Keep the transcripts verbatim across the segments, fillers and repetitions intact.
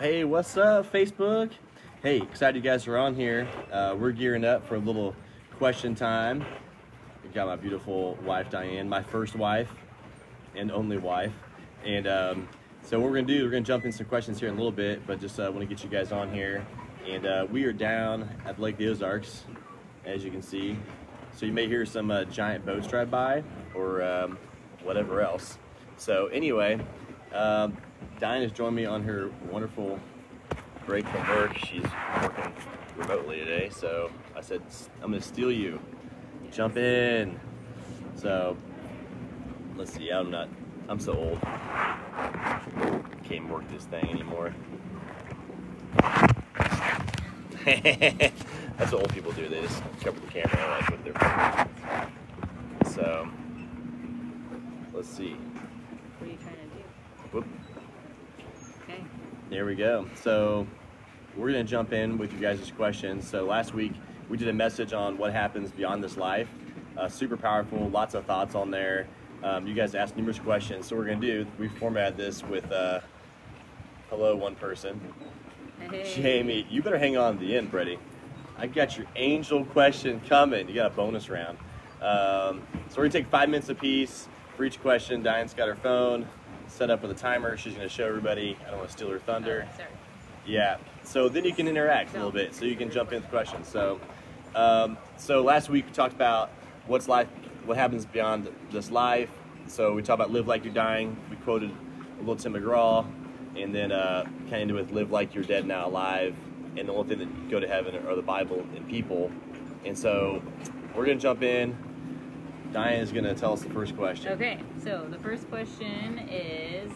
Hey, what's up, Facebook? Hey, excited you guys are on here. Uh, we're gearing up for a little question time. I've got my beautiful wife, Diane, my first wife and only wife. And um, so what we're gonna do, we're gonna jump in some questions here in a little bit, but just uh, wanna get you guys on here. And uh, we are down at Lake the Ozarks, as you can see. So you may hear some uh, giant boats drive by or um, whatever else. So anyway, um, Diane has joined me on her wonderful break from work. She's working remotely today, so I said, I'm gonna steal you. Jump in. So, let's see, I'm not, I'm so old. Can't work this thing anymore. That's what old people do, they just cover the camera like with their phones. So, let's see. What are you trying to do? Whoop. Okay. There we go. So we're going to jump in with you guys' questions. So last week we did a message on what happens beyond this life. Uh, super powerful, lots of thoughts on there. Um, you guys asked numerous questions. So what we're going to do, we formatted this with uh, hello one person. Hey. Jamie, you better hang on to the end, Brady. I got your angel question coming. You got a bonus round. Um, so we're going to take five minutes apiece for each question. Diane's got her phone set up with a timer. She's going to show everybody. I don't want to steal her thunder. Oh, sorry. Yeah. So then you can interact a little bit. So you can jump in with questions. So, um, so last week we talked about what's life, what happens beyond this life. So we talked about live like you're dying. We quoted a little Tim McGraw, and then uh, kind of ended with live like you're dead now alive. And the only thing that go to heaven are the Bible and people. And so we're going to jump in. Diane is going to tell us the first question. Okay, so the first question is,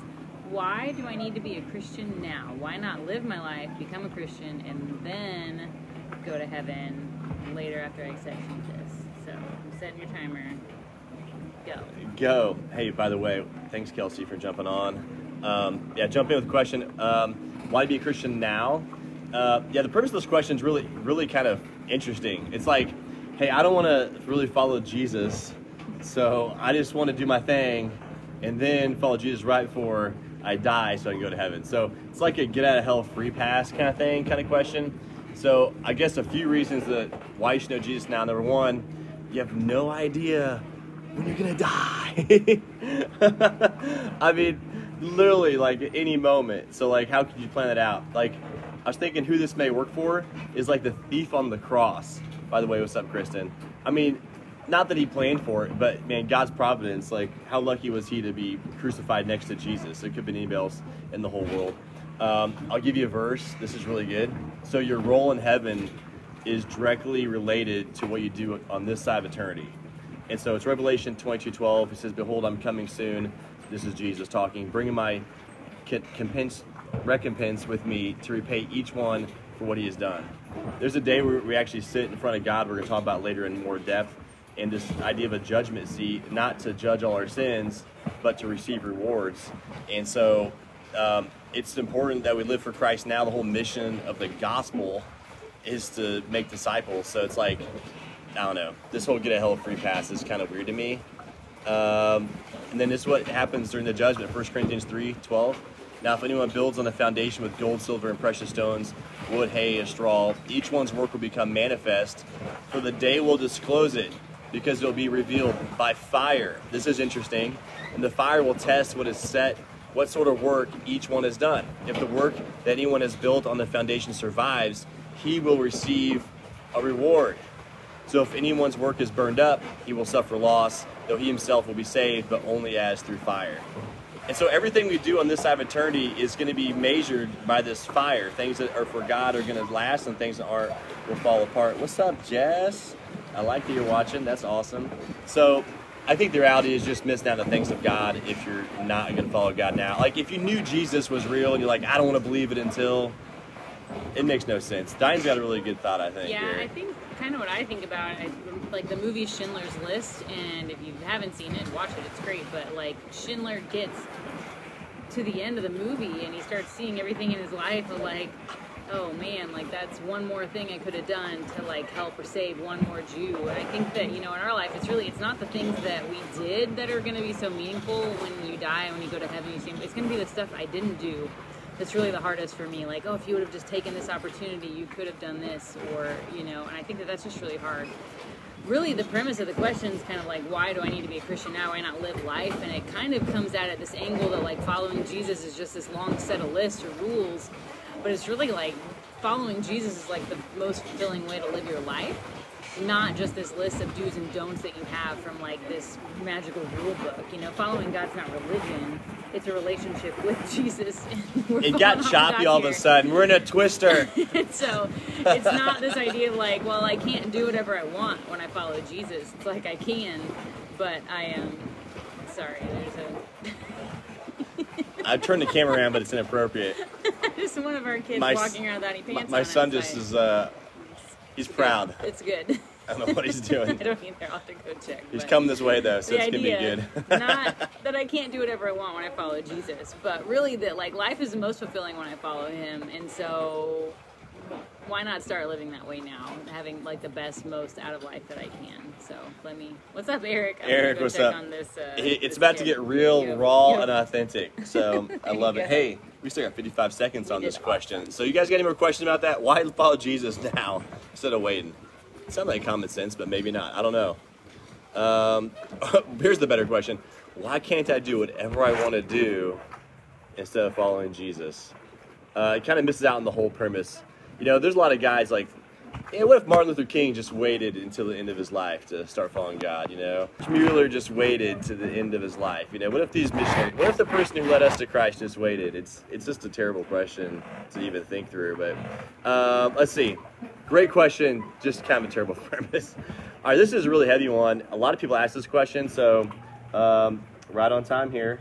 why do I need to be a Christian now? Why not live my life, become a Christian, and then go to heaven later after I accept Jesus? So I'm setting your timer. Go. Go. Hey, by the way, thanks, Kelsey, for jumping on. Um, yeah, jump in with the question, um, why be a Christian now? Uh, yeah, the purpose of this question is really, really kind of interesting. It's like, hey, I don't want to really follow Jesus. So I just want to do my thing and then follow Jesus right before I die so I can go to heaven. So it's like a get out of hell free pass kind of thing, kind of question. So I guess a few reasons that why you should know Jesus now. Number one, you have no idea when you're going to die. I mean, literally like at any moment. So like, how could you plan that out? Like, I was thinking who this may work for is like the thief on the cross. By the way, what's up, Kristen? I mean, not that he planned for it, but man, God's providence, like how lucky was he to be crucified next to Jesus? It could have been anybody else in the whole world. Um, I'll give you a verse. This is really good. So your role in heaven is directly related to what you do on this side of eternity. And so it's Revelation twenty-two twelve. It says, behold, I'm coming soon. This is Jesus talking. Bringing my recompense with me to repay each one for what he has done. There's a day where we actually sit in front of God. We're going to talk about later in more depth. And this idea of a judgment seat, not to judge all our sins, but to receive rewards. And so um, it's important that we live for Christ now. The whole mission of the gospel is to make disciples. So it's like, I don't know, this whole get a hell free pass is kind of weird to me. Um, and then this is what happens during the judgment, First Corinthians three twelve. Now, if anyone builds on a foundation with gold, silver, and precious stones, wood, hay, and straw, each one's work will become manifest, for the day will disclose it, because it will be revealed by fire. This is interesting. And the fire will test what is set, what sort of work each one has done. If the work that anyone has built on the foundation survives, he will receive a reward. So if anyone's work is burned up, he will suffer loss, though he himself will be saved, but only as through fire. And so everything we do on this side of eternity is going to be measured by this fire. Things that are for God are going to last, and things that aren't will fall apart. What's up, Jess? I like that you're watching. That's awesome. So I think the reality is just missing out on the things of God if you're not going to follow God now. Like if you knew Jesus was real and you're like, I don't want to believe it until, it makes no sense. Diane's got a really good thought, I think. Yeah, here. I think kind of what I think about, I, like the movie Schindler's List, and if you haven't seen it, watch it. It's great. But like Schindler gets to the end of the movie and he starts seeing everything in his life of like, oh man, like that's one more thing I could have done to like help or save one more Jew. And I think that, you know, in our life, it's really, it's not the things that we did that are going to be so meaningful when you die, when you go to heaven. It's going to be the stuff I didn't do that's really the hardest for me. Like, oh, if you would have just taken this opportunity, you could have done this, or, you know, and I think that that's just really hard. Really, the premise of the question is kind of like, why do I need to be a Christian now? Why not live life? And it kind of comes out at this angle that, like, following Jesus is just this long set of lists or rules, but it's really like following Jesus is like the most fulfilling way to live your life, not just this list of do's and don'ts that you have from like this magical rule book. You know, following God's not religion, it's a relationship with Jesus. It got choppy all of a sudden. We're in a twister. So it's not this idea of like, well, I can't do whatever I want when I follow Jesus. It's like I can, but I am, sorry, there's a... I turned the camera around, but it's inappropriate. Just one of our kids my, walking around without any pants my, my on. My son just is, uh, he's proud. It's good. I don't know what he's doing. I don't either. I'll have to go check. He's come this way, though, so it's going to be good. Not that I can't do whatever I want when I follow Jesus, but really that, like, life is the most fulfilling when I follow him. And so why not start living that way now, having, like, the best, most out of life that I can. So let me – what's up, Eric? I'm Eric, go what's up? On this, uh, it's this about to get real video. raw yeah. and authentic, so I love it. Go. Hey, we still got fifty-five seconds we on this question. Awesome. So you guys got any more questions about that? Why follow Jesus now instead of waiting? It sounds like common sense, but maybe not. I don't know. Um, here's the better question. Why can't I do whatever I want to do instead of following Jesus? Uh, it kind of misses out on the whole premise. You know, there's a lot of guys like, hey, what if Martin Luther King just waited until the end of his life to start following God, you know? Mueller just waited to the end of his life, you know? What if these missionaries, what if the person who led us to Christ just waited? It's it's just a terrible question to even think through, but um, let's see. Great question, just kind of a terrible premise. All right, this is a really heavy one. A lot of people ask this question, so um, right on time here.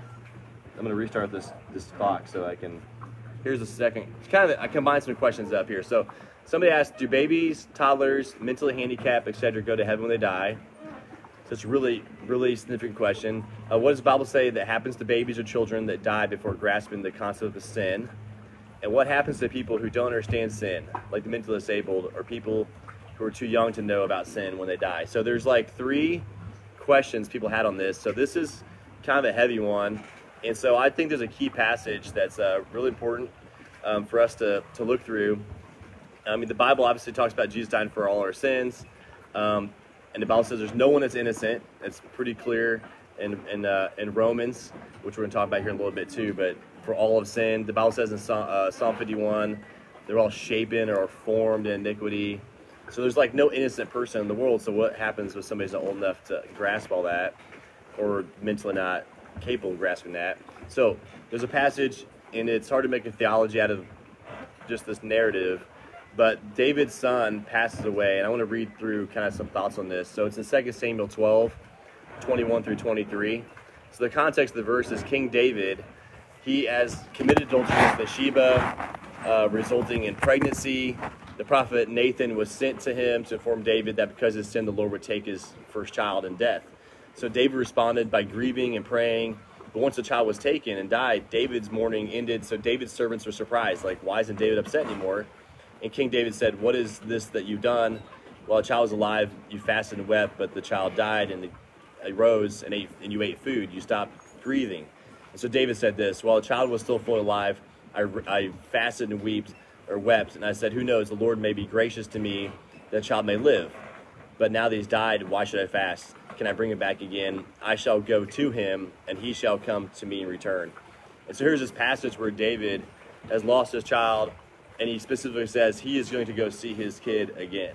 I'm gonna restart this, this clock so I can, here's a second. It's kind of, I combined some questions up here. So. Somebody asked, do babies, toddlers, mentally handicapped, et cetera go to heaven when they die? So it's a really, really significant question. Uh, what does the Bible say that happens to babies or children that die before grasping the concept of sin? And what happens to people who don't understand sin, like the mentally disabled, or people who are too young to know about sin when they die? So there's like three questions people had on this. So this is kind of a heavy one. And so I think there's a key passage that's uh, really important um, for us to, to look through. I mean, the Bible obviously talks about Jesus dying for all our sins, um, and the Bible says there's no one that's innocent. It's pretty clear in in, uh, in Romans, which we're going to talk about here in a little bit too, but for all of sin. The Bible says in Psalm, uh, Psalm fifty-one, they're all shapen or formed in iniquity. So there's like no innocent person in the world, so what happens when somebody's not old enough to grasp all that, or mentally not capable of grasping that? So there's a passage, and it's hard to make a theology out of just this narrative, but David's son passes away, and I want to read through kind of some thoughts on this. So it's in Second Samuel twelve, twenty-one through twenty-three. So the context of the verse is King David, he has committed adultery with Bathsheba, uh, resulting in pregnancy. The prophet Nathan was sent to him to inform David that because of his sin, the Lord would take his first child in death. So David responded by grieving and praying. But once the child was taken and died, David's mourning ended. So David's servants were surprised, like, why isn't David upset anymore? And King David said, what is this that you've done? While the child was alive, you fasted and wept, but the child died, and he rose and ate, and you ate food. You stopped grieving. And so David said this, while the child was still fully alive, I, I fasted and wept, or wept, and I said, who knows, the Lord may be gracious to me, that the child may live. But now that he's died, why should I fast? Can I bring him back again? I shall go to him, and he shall come to me in return. And so here's this passage where David has lost his child, and he specifically says he is going to go see his kid again.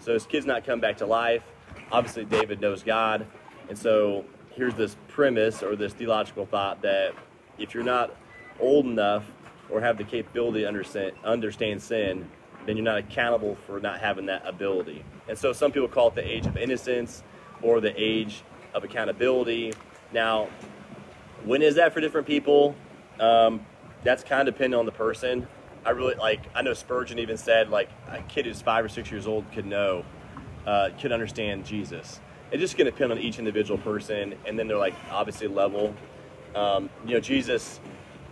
So his kid's not come back to life. Obviously, David knows God. And so here's this premise or this theological thought that if you're not old enough or have the capability to understand sin, then you're not accountable for not having that ability. And so some people call it the age of innocence or the age of accountability. Now, when is that for different people? Um, that's kind of dependent on the person. I really like, I know Spurgeon even said, like, a kid who's five or six years old could know, uh, could understand Jesus. It's just going to depend on each individual person, and then they're like, obviously, level. Um, you know, Jesus,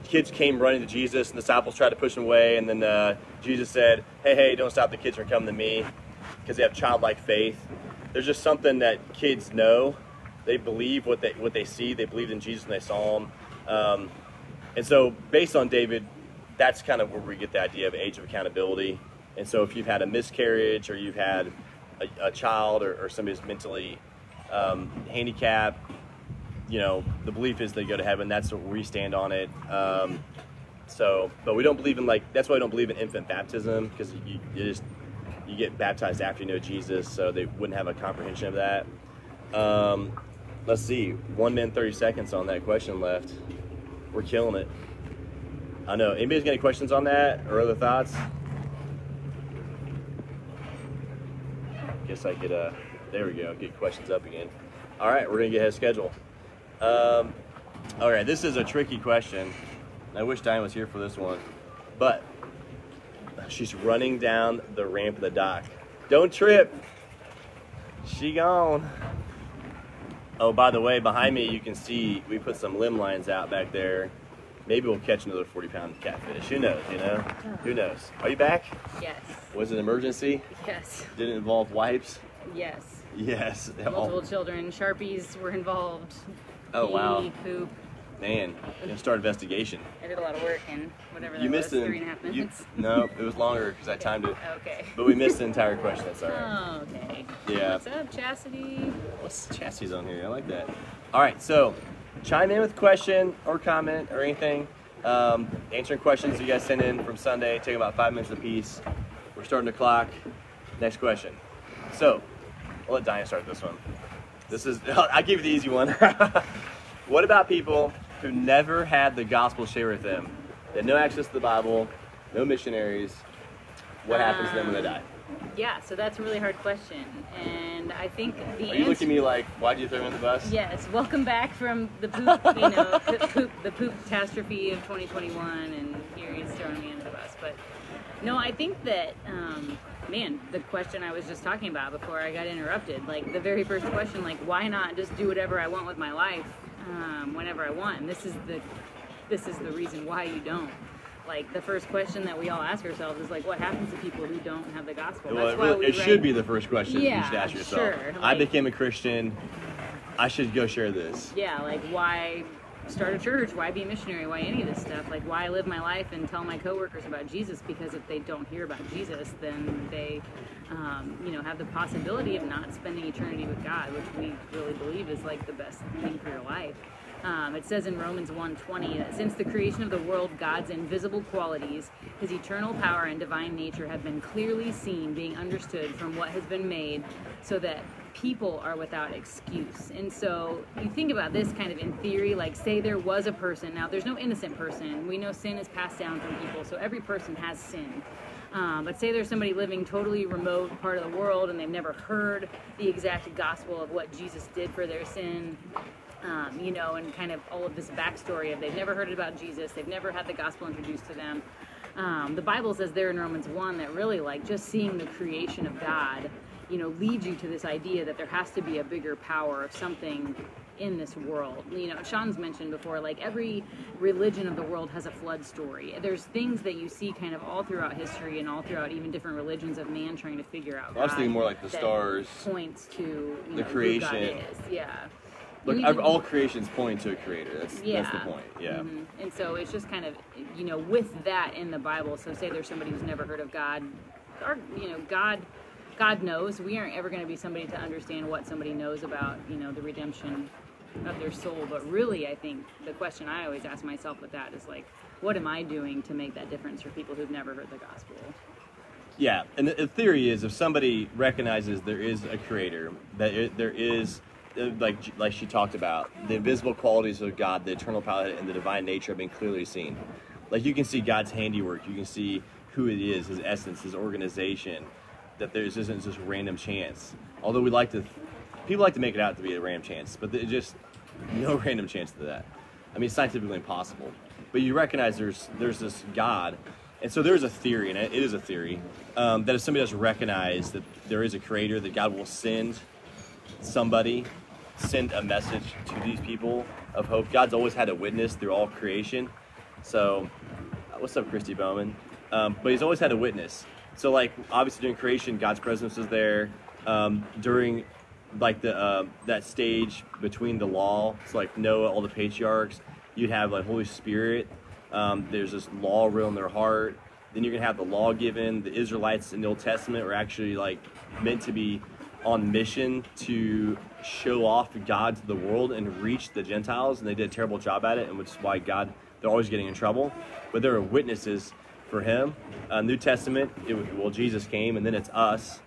kids came running to Jesus, and the disciples tried to push them away, and then uh, Jesus said, hey, hey, don't stop the kids from coming to me, because they have childlike faith. There's just something that kids know. They believe what they, what they see. They believed in Jesus when they saw him. Um, and so, based on David, that's kind of where we get the idea of age of accountability. And so if you've had a miscarriage or you've had a, a child or, or somebody's mentally um, handicapped, you know, the belief is they go to heaven. That's what we stand on it. Um, so, but we don't believe in, like, that's why we don't believe in infant baptism, because you, you just, you get baptized after you know Jesus. So they wouldn't have a comprehension of that. Um, let's see, one minute, thirty seconds on that question left. We're killing it. I know. Anybody's got any questions on that or other thoughts? Guess I could, uh, there we go, get questions up again. All right, we're gonna get ahead of schedule. Um, all right, this is a tricky question. I wish Diane was here for this one, but she's running down the ramp of the dock. Don't trip, she gone. Oh, by the way, behind me, you can see we put some limb lines out back there. Maybe we'll catch another forty pound catfish. Who knows, you know? Who knows? Are you back? Yes. Was it an emergency? Yes. Did it involve wipes? Yes. Yes. Multiple oh. children. Sharpies were involved. Oh, pee, wow. Poop. Man, you know, start investigation. I did a lot of work and whatever that you missed was, an, three and a half minutes. You, no, it was longer because I timed it. Okay. But we missed the entire question. That's all right. Oh, okay. Yeah. What's up, Chastity? What's Chastity's on here? I like that. All right, so chime in with question or comment or anything. Um, answering questions you guys send in from Sunday. Take about five minutes apiece. We're starting the clock. Next question. So, I'll let Diane start this one. This is, I'll give you the easy one. What about people who never had the gospel shared with them? They had no access to the Bible, no missionaries. What um, happens to them when they die? Yeah, so that's a really hard question. And I think the answer... Are you looking at me like, why did you throw me on the bus? Yes, welcome back from the poop, you know, the poop, the poop catastrophe of twenty twenty-one, and here he's throwing me under the bus. But no, I think that, um, man, the question I was just talking about before I got interrupted, like the very first question, like, why not just do whatever I want with my life um, whenever I want? And this is the, this is the reason why you don't. Like, the first question that we all ask ourselves is, like, what happens to people who don't have the gospel? Well, That's why it we it write... should be the first question yeah, you should ask yourself. Sure. Like, I became a Christian. I should go share this. Yeah, like, why start a church? Why be a missionary? Why any of this stuff? Like, why live my life and tell my coworkers about Jesus? Because if they don't hear about Jesus, then they, um, you know, have the possibility of not spending eternity with God, which we really believe is, like, the best thing for your life. Um, it says in Romans one twenty that since the creation of the world, God's invisible qualities, his eternal power and divine nature have been clearly seen, being understood from what has been made, so that people are without excuse. And so you think about this kind of in theory, like, say there was a person. Now, there's no innocent person. We know sin is passed down from people, so every person has sin. Um, but say there's somebody living totally remote part of the world, and they've never heard the exact gospel of what Jesus did for their sin. Um, you know, and kind of all of this backstory of they've never heard about Jesus, they've never had the gospel introduced to them. Um, the Bible says there in Romans one that really, like, just seeing the creation of God, you know, leads you to this idea that there has to be a bigger power of something in this world. You know, Sean's mentioned before, like, every religion of the world has a flood story. There's things that you see kind of all throughout history and all throughout even different religions of man trying to figure out. Well, I was thinking more like the stars points to, you know, creation. Who God is. Yeah. Look, even, all creations point to a creator. That's, yeah. that's the point. Yeah. Mm-hmm. And so it's just kind of, you know, with that in the Bible. So say there's somebody who's never heard of God, or, you know, God, God knows. We aren't ever going to be somebody to understand what somebody knows about, you know, the redemption of their soul. But really, I think the question I always ask myself with that is, like, what am I doing to make that difference for people who've never heard the gospel? Yeah. And the theory is, if somebody recognizes there is a creator, that it, there is... Like like she talked about, the invisible qualities of God, the eternal power, and the divine nature have been clearly seen. Like, you can see God's handiwork. You can see who it is, his essence, his organization, that there isn't just random chance. Although we like to, people like to make it out to be a random chance, but there's just no random chance to that. I mean, it's scientifically impossible. But you recognize there's there's this God. And so there's a theory, and it is a theory, um, that if somebody doesn't recognize that there is a creator, that God will send somebody, send a message to these people of hope. God's always had a witness through all creation. So, what's up, Christy Bowman? Um, but he's always had a witness. So, like, obviously during creation, God's presence was there. Um, during, like, the uh, that stage between the law, so, like, Noah, all the patriarchs, you'd have, like, Holy Spirit Um, there's this law real in their heart. Then you're going to have the law given. The Israelites in the Old Testament were actually like meant to be on mission to show off God to the world and reach the Gentiles, and they did a terrible job at it, and which is why God, they're always getting in trouble. But there are witnesses for him. Uh, New Testament, it, well, Jesus came, and then it's us.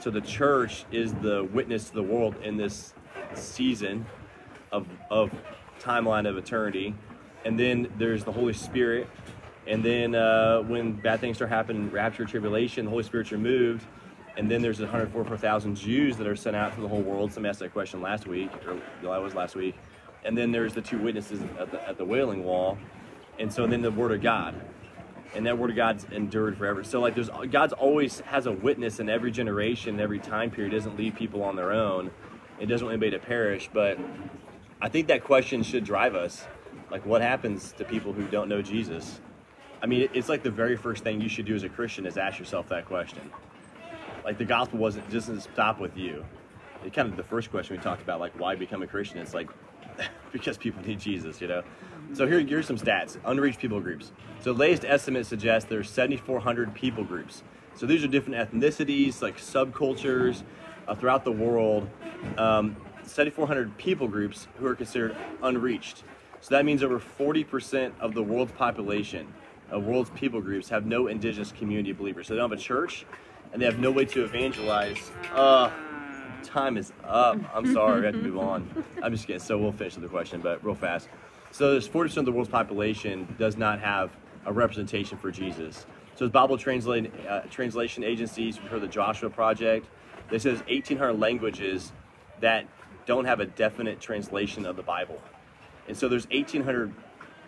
So the church is the witness to the world in this season of, of timeline of eternity. And then there's the Holy Spirit. And then uh, when bad things start happening, rapture, tribulation, the Holy Spirit's removed. And then there's one hundred forty-four thousand Jews that are sent out to the whole world. Somebody asked that question last week, or no, that was last week. And then there's the two witnesses at the, at the Wailing Wall. And so then the Word of God. And that Word of God's endured forever. So like there's, God's always has a witness in every generation, every time period. It doesn't leave people on their own. It doesn't want anybody to perish. But I think that question should drive us. Like, what happens to people who don't know Jesus? I mean, it's like the very first thing you should do as a Christian is ask yourself that question. Like the gospel wasn't just doesn't stop with you. It kind of the first question we talked about, like why become a Christian? It's like because people need Jesus, you know. So here, here's some stats: unreached people groups. So latest estimates suggest there's seventy-four hundred people groups. So these are different ethnicities, like subcultures, uh, throughout the world. Um, seventy-four hundred people groups who are considered unreached. So that means over forty percent of the world's population, of world's people groups, have no indigenous community of believers. So they don't have a church, and they have no way to evangelize. Uh, time is up. I'm sorry, we have to move on. I'm just kidding. So we'll finish the question, but real fast. So there's forty percent of the world's population does not have a representation for Jesus. So as Bible translate, uh, translation agencies, we've heard the Joshua Project. They say there's eighteen hundred languages that don't have a definite translation of the Bible. And so there's eighteen hundred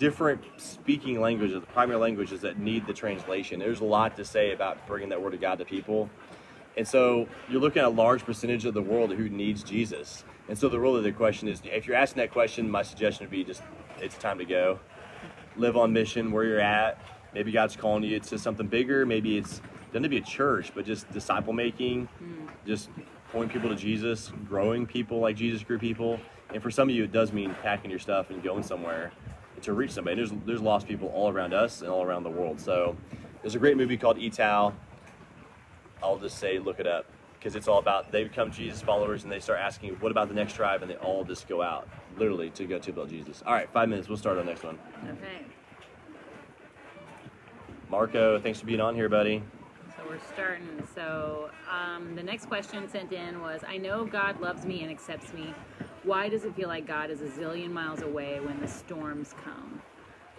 different speaking languages, the primary languages that need the translation. There's a lot to say about bringing that Word of God to people. And so you're looking at a large percentage of the world who needs Jesus. And so the role of the question is, if you're asking that question, my suggestion would be just, it's time to go. Live on mission where you're at. Maybe God's calling you to something bigger. Maybe it's, it doesn't have to be a church, but just disciple making, mm. just pointing people to Jesus, growing people like Jesus grew people. And for some of you, it does mean packing your stuff and going somewhere to reach somebody. There's there's lost people all around us and all around the world. So there's a great movie called E T A L. I'll just say look it up, because it's all about they become Jesus followers and they start asking, what about the next tribe? And they all just go out, literally, to go to about Jesus. All right, five minutes. We'll start on the next one. Okay. Marco, thanks for being on here, buddy. So we're starting. So um, the next question sent in was, I know God loves me and accepts me. Why does it feel like God is a zillion miles away when the storms come?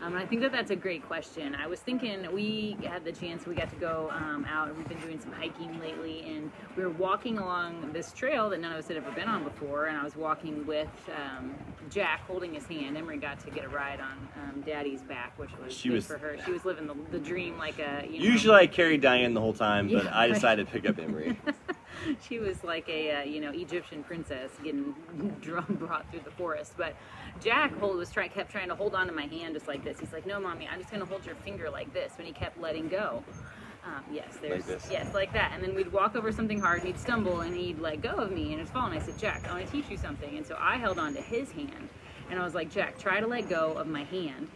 Um, I think that that's a great question. I was thinking we had the chance, we got to go um, out, and we've been doing some hiking lately, and we were walking along this trail that none of us had ever been on before, and I was walking with um, Jack holding his hand. Emery got to get a ride on um, Daddy's back, which was she good was, for her. She was living the, the dream like a, you know. Usually I carried Diane the whole time, but yeah. I decided to pick up Emery. She was like a, uh, you know, Egyptian princess getting drum brought through the forest. But Jack hold, was try, kept trying to hold on to my hand just like this. He's like, no, Mommy, I'm just going to hold your finger like this. When he kept letting go. Um, yes, there's, like this. Yes, like that. And then we'd walk over something hard and he'd stumble and he'd let go of me and it'd fall. And I said, Jack, I want to teach you something. And so I held on to his hand and I was like, Jack, try to let go of my hand.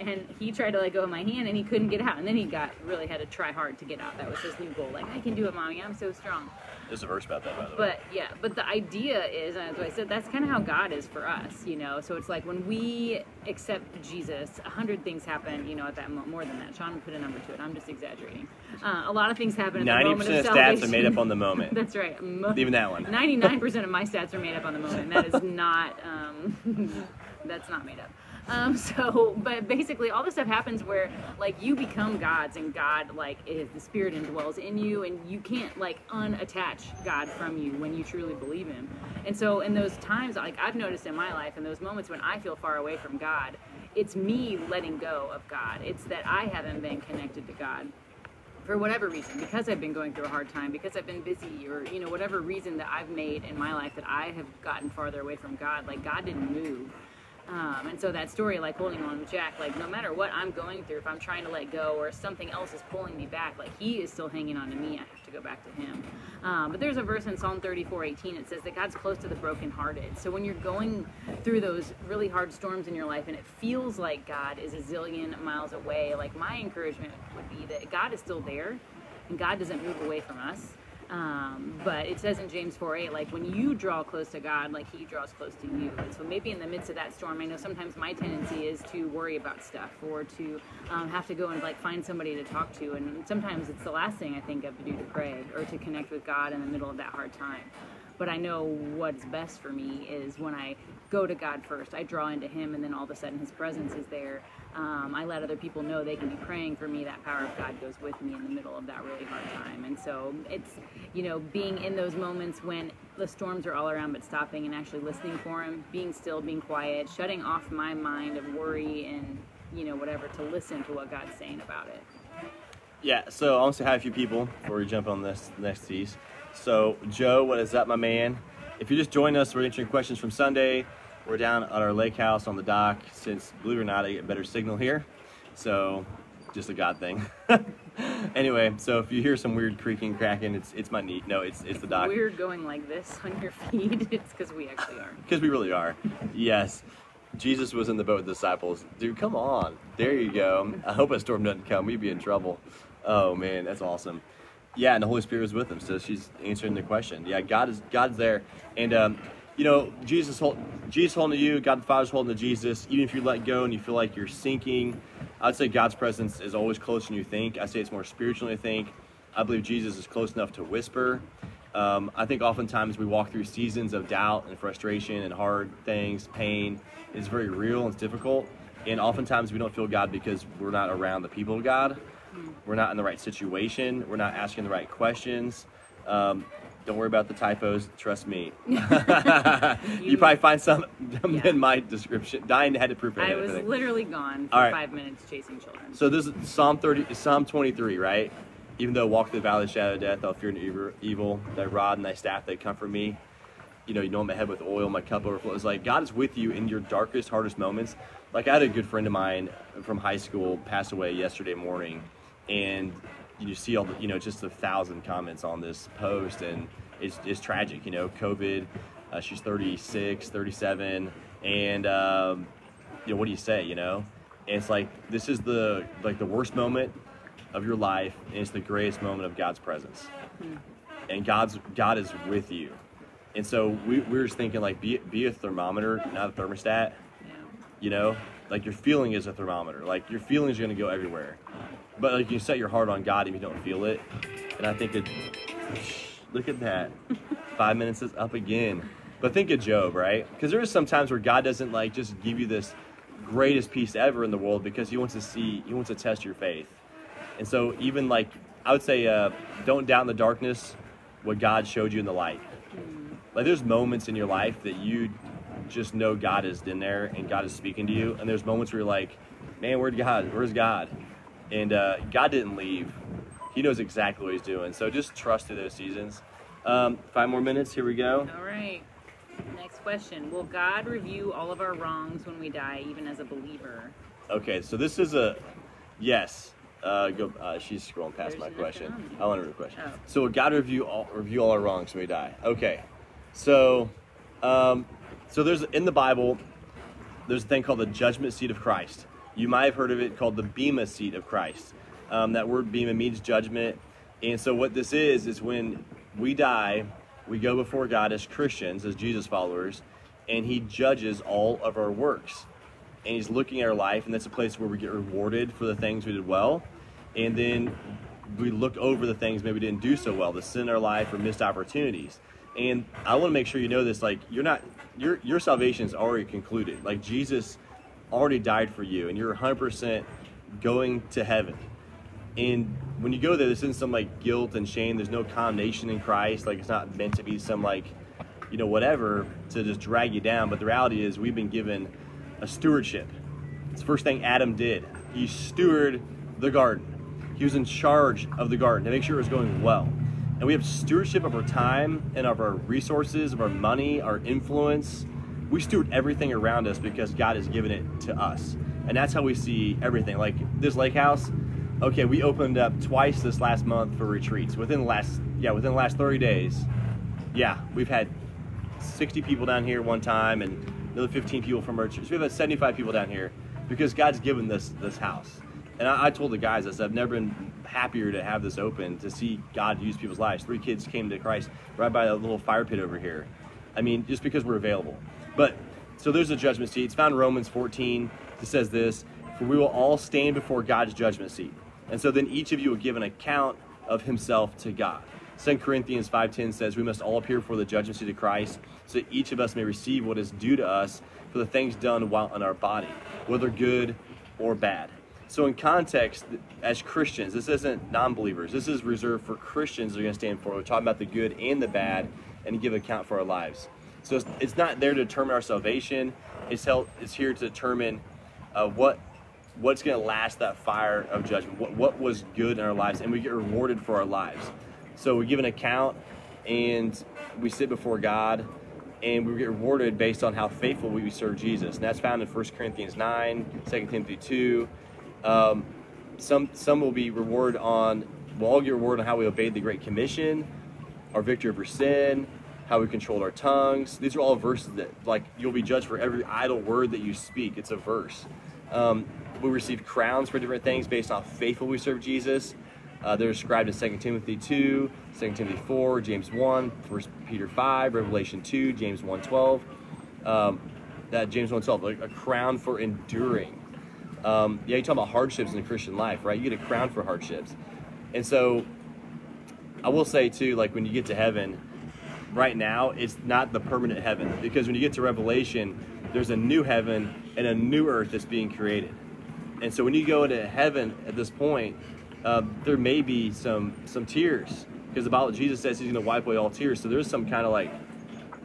And he tried to let go of my hand and he couldn't get out. And then he got really had to try hard to get out. That was his new goal. Like, I can do it, Mommy. I'm so strong. There's a verse about that, by the way. But yeah, but the idea is, and as I said, that's kind of how God is for us, you know. So it's like when we accept Jesus, a hundred things happen, you know, at that moment, more than that. Sean put a number to it. I'm just exaggerating. Uh, a lot of things happen at the moment of salvation. ninety percent of stats are made up on the moment. That's right. Mo Even that one. ninety-nine percent of my stats are made up on the moment. That is not, um, that's not made up. Um, so, but basically all this stuff happens where, like, you become God's and God, like, is the Spirit indwells in you, and you can't, like, unattach God from you when you truly believe Him. And so in those times, like, I've noticed in my life, in those moments when I feel far away from God, it's me letting go of God. It's that I haven't been connected to God for whatever reason, because I've been going through a hard time, because I've been busy, or, you know, whatever reason that I've made in my life that I have gotten farther away from God. Like, God didn't move. Um, and so that story, like holding on with Jack, like no matter what I'm going through, if I'm trying to let go or something else is pulling me back, like he is still hanging on to me, I have to go back to him. Um, but there's a verse in Psalm thirty-four eighteen, it says that God's close to the brokenhearted. So when you're going through those really hard storms in your life and it feels like God is a zillion miles away, like my encouragement would be that God is still there and God doesn't move away from us. Um, but it says in James four eight, like when you draw close to God, like he draws close to you. And so maybe in the midst of that storm, I know sometimes my tendency is to worry about stuff or to um, have to go and like find somebody to talk to. And sometimes it's the last thing I think of to do, to pray or to connect with God in the middle of that hard time. But I know what's best for me is when I go to God first, I draw into him, and then all of a sudden his presence is there. Um, I let other people know they can be praying for me. That power of God goes with me in the middle of that really hard time. And so it's, you know, being in those moments when the storms are all around, but stopping and actually listening for him, being still, being quiet, shutting off my mind of worry and, you know, whatever, to listen to what God's saying about it. Yeah, so I also have a few people before we jump on this next piece. So Joe, what is up, my man? If you just joined us, we're answering questions from Sunday. We're down at our lake house on the dock since, believe it or not, I get better signal here. So just a God thing. Anyway, so if you hear some weird creaking, cracking, it's it's my knee. No, it's it's the dock. If we're going like this on your feet, it's because we actually are. Because we really are. Yes. Jesus was in the boat with the disciples. Dude, come on. There you go. I hope a storm doesn't come. We'd be in trouble. Oh, man, that's awesome. Yeah, and the Holy Spirit was with him, so she's answering the question. Yeah, God is God's there, and um, you know, Jesus, hold, Jesus holding to you, God the Father's holding to Jesus. Even if you let go and you feel like you're sinking, I'd say God's presence is always closer than you think. I say it's more spiritual than you think. I believe Jesus is close enough to whisper. Um, I think oftentimes we walk through seasons of doubt and frustration and hard things, pain. It's very real and it's difficult, and oftentimes we don't feel God because we're not around the people of God. We're not in the right situation. We're not asking the right questions. Um, don't worry about the typos. Trust me. you, you probably find some yeah. in my description. Diane had to proof it. I was everything. literally gone for right. five minutes chasing children. So this is Psalm thirty, Psalm twenty-three, right? Even though I walk through the valley of the shadow of death, I'll fear no evil. Thy rod and thy staff, they comfort me. You know, you know my head with oil, my cup overflows. Like, God is with you in your darkest, hardest moments. Like, I had a good friend of mine from high school pass away yesterday morning. And you see all the, you know, just a thousand comments on this post, and it's, it's tragic, you know, COVID, uh, she's thirty-six, thirty-seven. And, um, you know, what do you say, you know? And it's like, this is the, like the worst moment of your life. And it's the greatest moment of God's presence. Mm-hmm. And God's, God is with you. And so we, we were just thinking like, be, be a thermometer, not a thermostat, yeah. you know, like your feeling is a thermometer, like your feelings are going to go everywhere. But like you set your heart on God if you don't feel it. And I think it, look at that. Five minutes is up again. But think of Job, right? Because there is some times where God doesn't like just give you this greatest peace ever in the world because he wants to see, he wants to test your faith. And so even like, I would say, uh, don't doubt in the darkness what God showed you in the light. Like there's moments in your life that you just know God is in there and God is speaking to you. And there's moments where you're like, man, where'd God, where's God? And uh, God didn't leave. He knows exactly what he's doing. So just trust through those seasons. Um, five more minutes. Here we go. All right. Next question. Will God review all of our wrongs when we die, even as a believer? Okay. So this is a yes. Uh, go, uh, she's scrolling past There's my question. I want to read a question. Oh. So will God review all, review all our wrongs when we die? Okay. So, um, so there's in the Bible, there's a thing called the judgment seat of Christ. You might have heard of it called the Bema seat of Christ. Um, that word Bema means judgment. And so what this is, is when we die, we go before God as Christians, as Jesus followers, and he judges all of our works. And he's looking at our life, and that's a place where we get rewarded for the things we did well. And then we look over the things maybe we didn't do so well, the sin in our life or missed opportunities. And I want to make sure you know this, like you're not, your, your salvation is already concluded. Like Jesus already died for you and you're one hundred percent going to heaven. And when you go there, this isn't some like guilt and shame. There's no condemnation in Christ. Like it's not meant to be some like, you know, whatever to just drag you down. But the reality is we've been given a stewardship. It's the first thing Adam did. He stewarded the garden. He was in charge of the garden to make sure it was going well. And we have stewardship of our time and of our resources, of our money, our influence, we steward everything around us because God has given it to us. And that's how we see everything. Like this lake house, okay, we opened up twice this last month for retreats. Within the last, yeah, within the last thirty days, yeah, we've had sixty people down here one time and another fifteen people from retreats. We've had seventy-five people down here because God's given this, this house. And I, I told the guys, I said, I've never been happier to have this open, to see God use people's lives. Three kids came to Christ right by a little fire pit over here. I mean, just because we're available. But, so there's a judgment seat. It's found in Romans fourteen. It says this, for we will all stand before God's judgment seat. And so then each of you will give an account of himself to God. Second Corinthians five ten says, we must all appear before the judgment seat of Christ, so that each of us may receive what is due to us for the things done while in our body, whether good or bad. So in context, as Christians, this isn't non-believers. This is reserved for Christians that are going to stand forward. We're talking about the good and the bad and give account for our lives. So it's, it's not there to determine our salvation. It's, held, it's here to determine uh, what, what's going to last that fire of judgment, what, what was good in our lives, and we get rewarded for our lives. So we give an account, and we sit before God, and we get rewarded based on how faithful we serve Jesus. And that's found in First Corinthians nine, Second Timothy two, Um, some some will be rewarded on, we'll all get rewarded on how we obeyed the Great Commission, our victory over sin, how we controlled our tongues. These are all verses that, like, you'll be judged for every idle word that you speak. It's a verse. Um, we receive crowns for different things based on how faithful we serve Jesus. Uh, they're described in Second Timothy two, Second Timothy four, James one, First Peter five, Revelation two, James one twelve. Um, that James one twelve, like a crown for enduring. Um, yeah, you're talking about hardships in the Christian life, right? You get a crown for hardships. And so I will say too, like when you get to heaven, right now, it's not the permanent heaven, because when you get to Revelation, there's a new heaven and a new earth that's being created. And so when you go to heaven at this point, uh, there may be some, some tears, because the Bible, Jesus says he's going to wipe away all tears. So there's some kind of like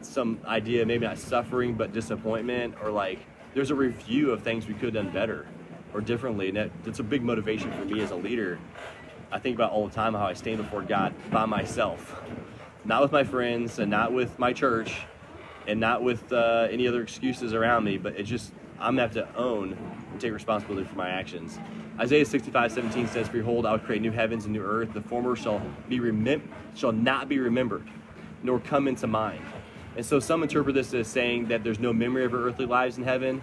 some idea, maybe not suffering, but disappointment, or like there's a review of things we could have done better or differently. And that, that's a big motivation for me as a leader. I think about all the time how I stand before God by myself, not with my friends and not with my church and not with uh, any other excuses around me, but it's just, I'm gonna have to own and take responsibility for my actions. Isaiah sixty-five seventeen says, behold, I will create new heavens and new earth. The former shall be remem- shall not be remembered, nor come into mind. And so some interpret this as saying that there's no memory of our earthly lives in heaven,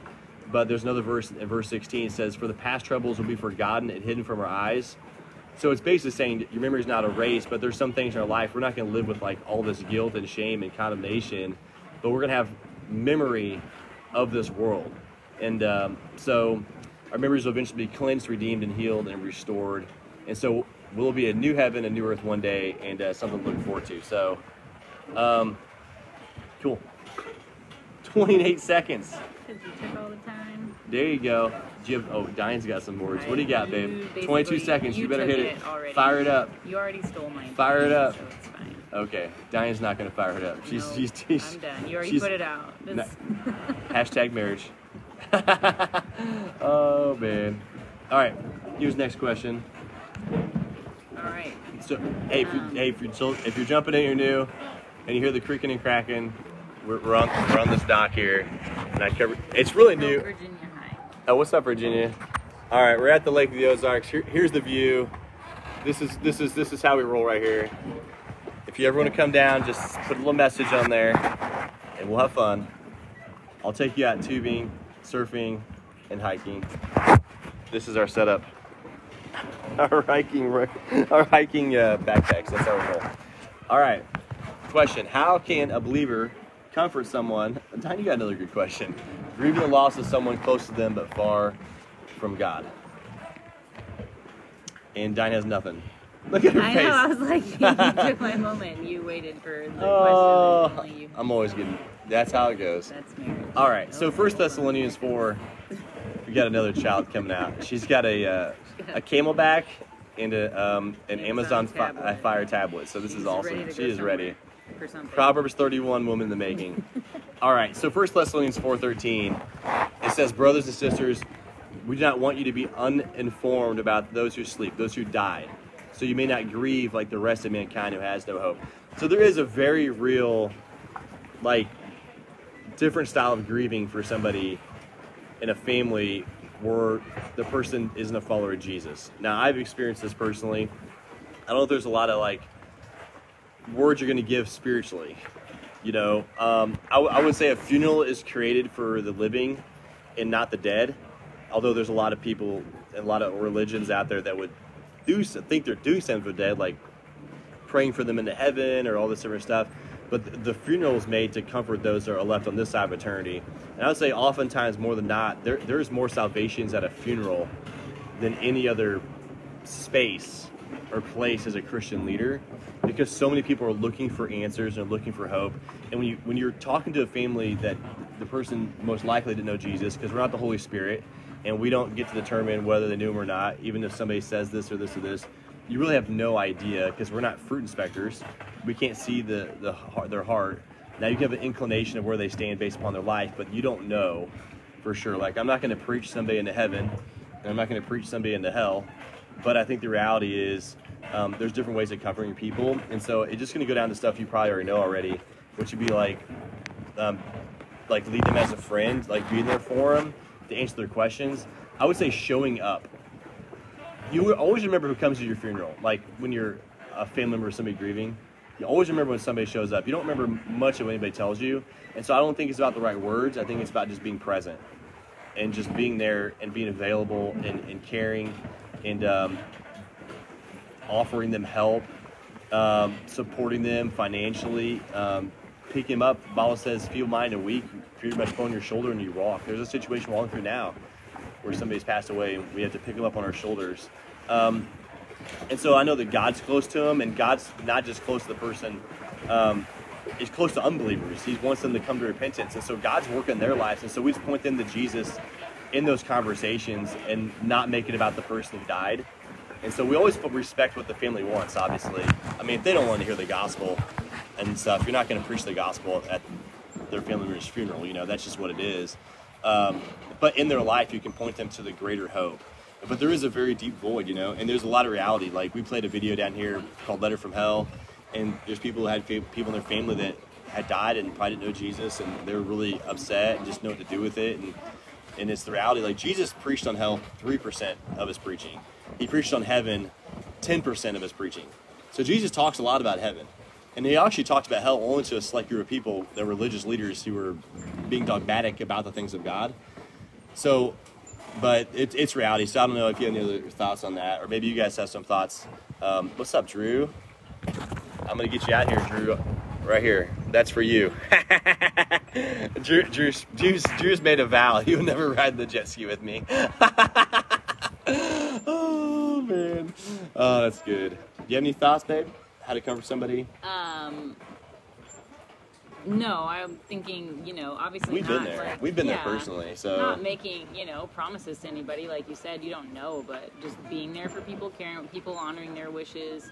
but there's another verse in verse sixteen, it says, for the past troubles will be forgotten and hidden from our eyes. So it's basically saying that your memory is not erased, but there's some things in our life we're not going to live with, like all this guilt and shame and condemnation, but we're going to have memory of this world. And um, so our memories will eventually be cleansed, redeemed, and healed, and restored. And so we'll be a new heaven, a new earth one day, and uh, something to look forward to. So, um, cool. twenty-eight seconds. Because you took all the time. There you go. You have, oh, Diane's got some words. What do you got, babe? twenty-two seconds. You, you better hit it. it fire it up. You already stole mine. Fire it up. So it's fine. Okay. Diane's not going to fire it up. She's, no, she's, she's, I'm done. You already put it out. This... Not, hashtag marriage. Oh, man. All right. Here's next question. All right. So, hey, if, um, you, hey if, you're, so, if you're jumping in, you're new, and you hear the creaking and cracking, we're, we're, on, we're on this dock here. And I cover, it's really new. Virginia. Oh, what's up, Virginia? All right, we're at the Lake of the Ozarks. Here, here's the view. This is this is this is how we roll right here. If you ever want to come down, just put a little message on there, and we'll have fun. I'll take you out tubing, surfing, and hiking. This is our setup. Our hiking, our hiking uh, backpacks. That's how we roll. All right. Question: how can a believer comfort someone? Don, you got another good question. Grieving the loss of someone close to them but far from God. And Diane has nothing. Look at her I face. I know, I was like, you took my moment. You waited for the oh, question. Only you I'm always getting, that's how it goes. That's marriage. All right, so First Thessalonians four, we got another child coming out. She's got a uh, a camelback and a, um, an Amazon, Amazon tablet. Fi- Fire tablet. So this She's is awesome. She is ready. For something. Proverbs thirty-one, woman in the making. All right, so First Thessalonians four thirteen, it says, brothers and sisters, we do not want you to be uninformed about those who sleep, those who die, so you may not grieve like the rest of mankind who has no hope. So there is a very real, like, different style of grieving for somebody in a family where the person isn't a follower of Jesus. Now, I've experienced this personally. I don't know if there's a lot of like words you're going to give spiritually. You know, um, I, w I would say a funeral is created for the living and not the dead. Although there's a lot of people and a lot of religions out there that would do think they're doing something for the dead, like praying for them into heaven or all this different stuff. But the funeral is made to comfort those that are left on this side of eternity. And I would say oftentimes more than not, there, there's more salvations at a funeral than any other space or place as a Christian leader, because so many people are looking for answers and looking for hope. And when, you, when you're talking to a family that the person most likely didn't know Jesus, because we're not the Holy Spirit, and we don't get to determine whether they knew him or not, even if somebody says this or this or this, you really have no idea, because we're not fruit inspectors. We can't see the, the their heart. Now, you can have an inclination of where they stand based upon their life, but you don't know for sure. Like, I'm not going to preach somebody into heaven, and I'm not going to preach somebody into hell, but I think the reality is um, there's different ways of covering people. And so it's just going to go down to stuff you probably already know already, which would be like, um, like lead them as a friend, like being there for them to answer their questions. I would say showing up. You always remember who comes to your funeral. Like when you're a family member or somebody grieving, you always remember when somebody shows up. You don't remember much of what anybody tells you. And so I don't think it's about the right words. I think it's about just being present and just being there and being available and, and caring and um, offering them help, um, supporting them financially, um, picking them up. The Bible says, feeble minded and weak, pretty much put on your shoulder and you walk. There's a situation we're walking through now where somebody's passed away and we have to pick them up on our shoulders. Um, and so I know that God's close to them, and God's not just close to the person, um, he's close to unbelievers. He wants them to come to repentance. And so God's working in their lives. And so we just point them to Jesus in those conversations and not make it about the person who died. And so we always respect what the family wants, obviously. I mean, if they don't want to hear the gospel and stuff, you're not going to preach the gospel at their family member's funeral. You know, that's just what it is. Um, but in their life, you can point them to the greater hope. But there is a very deep void, you know, and there's a lot of reality. Like, we played a video down here called Letter from Hell, and there's people who had people in their family that had died and probably didn't know Jesus, and they were really upset and just know what to do with it. And, and it's the reality. Like, Jesus preached on hell three percent of his preaching. He preached on heaven ten percent of his preaching. So Jesus talks a lot about heaven. And he actually talked about hell only to a select group of people, the religious leaders who were being dogmatic about the things of God. So, but it, it's reality. So I don't know if you have any other thoughts on that, or maybe you guys have some thoughts. Um, what's up, Drew? I'm going to get you out here, Drew. Right here. That's for you. Drew, Drew, Drew's, Drew's made a vow. He'll never ride the jet ski with me. Oh, man. Oh, that's good. Do you have any thoughts, babe? How to comfort somebody? Um, no, I'm thinking, you know, obviously we've not, been there. Like, We've been yeah, there personally, so not making, you know, promises to anybody, like you said, you don't know, but just being there for people, caring with people, honoring their wishes.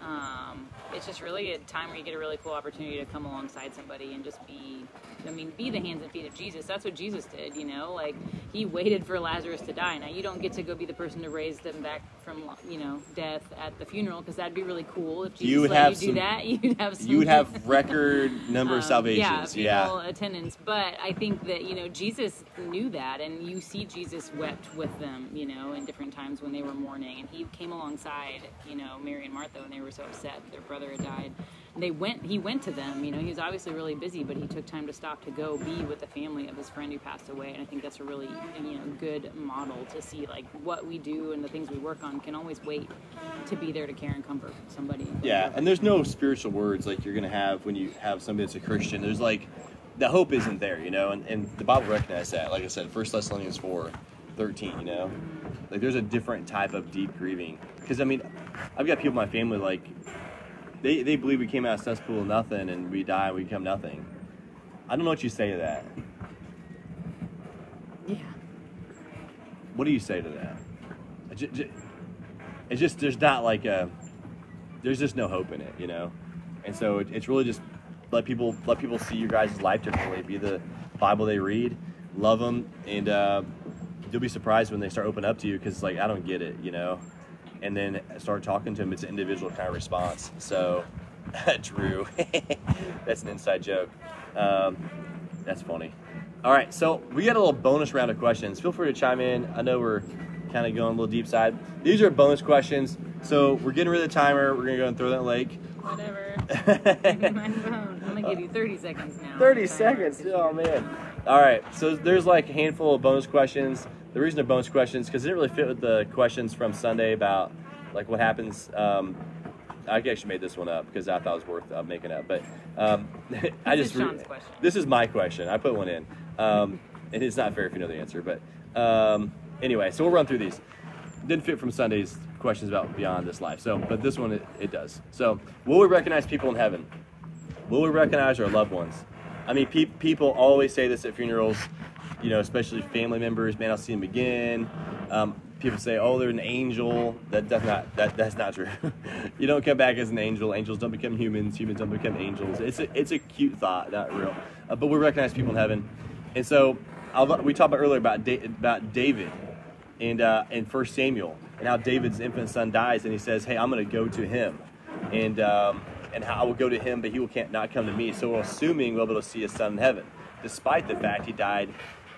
Um, it's just really a time where you get a really cool opportunity to come alongside somebody and just be, I mean, be the hands and feet of Jesus. That's what Jesus did, you know, like he waited for Lazarus to die. Now you don't get to go be the person to raise them back from, you know, death at the funeral, because that'd be really cool. If Jesus you would let have you do some, that, you'd have some, you would have record number um, of salvations, yeah, funeral yeah. attendance. But I think that, you know, Jesus knew that, and you see Jesus wept with them, you know, in different times when they were mourning, and he came alongside, you know, Mary and Martha when they were so upset that their brother had died. They went, he went to them, you know, he was obviously really busy, but he took time to stop to go be with the family of his friend who passed away. And I think that's a really, you know, good model to see, like, what we do and the things we work on can always wait to be there to care and comfort somebody. Yeah. And there's no spiritual words like you're going to have when you have somebody that's a Christian. There's like, the hope isn't there, you know, and, and the Bible recognized that. Like I said, First Thessalonians four thirteen, you know, like there's a different type of deep grieving. Because I mean, I've got people in my family, like they, they believe we came out of cesspool of nothing and we die and we become nothing. I don't know what you say to that. Yeah. What do you say to that? It's just, there's not like a, there's just no hope in it, you know? And so it's really just let people, let people see your guys' life differently. Be the Bible they read, love them. And uh, you'll be surprised when they start opening up to you, because like, I don't get it, you know? And then start talking to them. It's an individual kind of response. So, Drew, that's an inside joke. Um, That's funny. All right, so we got a little bonus round of questions. Feel free to chime in. I know we're kind of going a little deep side. These are bonus questions. So we're getting rid of the timer. We're going to go and throw that in the lake. Whatever. My phone. I'm going to give you thirty seconds now. thirty seconds. Oh, man. All right, so there's like a handful of bonus questions. The reason they're bonus questions because it didn't really fit with the questions from Sunday about like what happens. Um, I actually made this one up because I thought it was worth uh, making up. But um, I just re- this is my question. I put one in. Um, and it's not fair if you know the answer. But um, anyway, so we'll run through these. Didn't fit from Sunday's questions about beyond this life. So, but this one, it, it does. So, will we recognize people in heaven? Will we recognize our loved ones? I mean, pe- people always say this at funerals, you know, especially family members. Man, I'll see them again. Um, people say, oh, they're an angel. That, that's not, that, that's not true. You don't come back as an angel. Angels don't become humans. Humans don't become angels. It's a, it's a cute thought, not real. Uh, but we recognize people in heaven. And so I'll, we talked about earlier about da- about David and uh, and First Samuel and how David's infant son dies and he says, hey, I'm going to go to him and um, and how I will go to him, but he will can't not come to me. So we're assuming we'll be able to see his son in heaven, despite the fact he died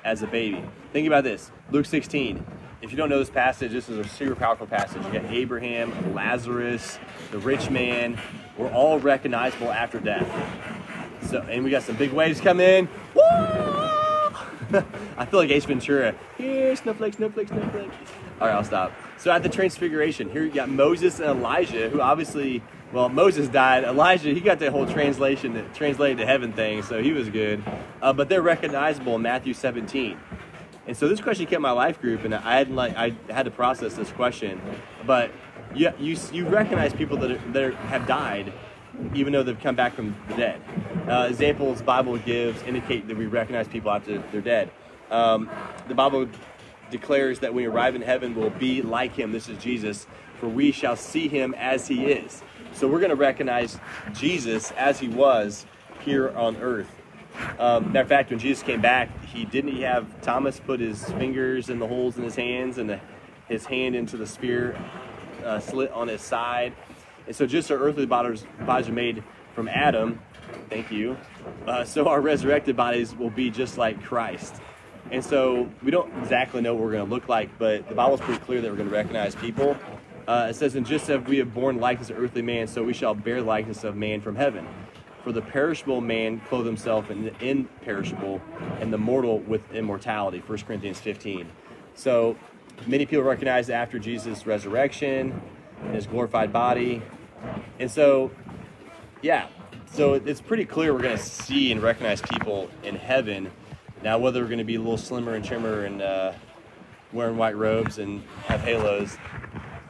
as a baby. Think about this, Luke sixteen. If you don't know this passage, this is a super powerful passage. You got Abraham, Lazarus, the rich man. We're all recognizable after death. So, and we got some big waves coming in. Woo! I feel like Ace Ventura. Here, snowflake, snowflake, snowflake. All right, I'll stop. So at the Transfiguration, here you got Moses and Elijah, who obviously, well, Moses died. Elijah, he got that whole translation, that translated to heaven thing, so he was good. Uh, but they're recognizable in Matthew seventeen. And so this question came in my life group, and I had like I had to process this question. But you you, you recognize people that are, that are, have died, even though they've come back from the dead. Uh, examples the Bible gives indicate that we recognize people after they're dead. Um, the Bible declares that when we arrive in heaven, we'll be like him. This is Jesus, for we shall see him as he is. So we're going to recognize Jesus as he was here on earth. Um, matter of fact, when Jesus came back, he didn't have Thomas put his fingers in the holes in his hands and the, his hand into the spear uh, slit on his side. And so just our earthly bodies, bodies are made from Adam, thank you, uh, so our resurrected bodies will be just like Christ. And so we don't exactly know what we're going to look like, but the Bible's pretty clear that we're going to recognize people. Uh, it says, and just as we have borne likeness of earthly man, so we shall bear likeness of man from heaven. For the perishable man clothe himself in the imperishable, and the mortal with immortality, First Corinthians fifteen. So many people recognize after Jesus' resurrection, in his glorified body. And so, yeah, so it's pretty clear we're going to see and recognize people in heaven. Now, whether we're going to be a little slimmer and trimmer and uh, wearing white robes and have halos,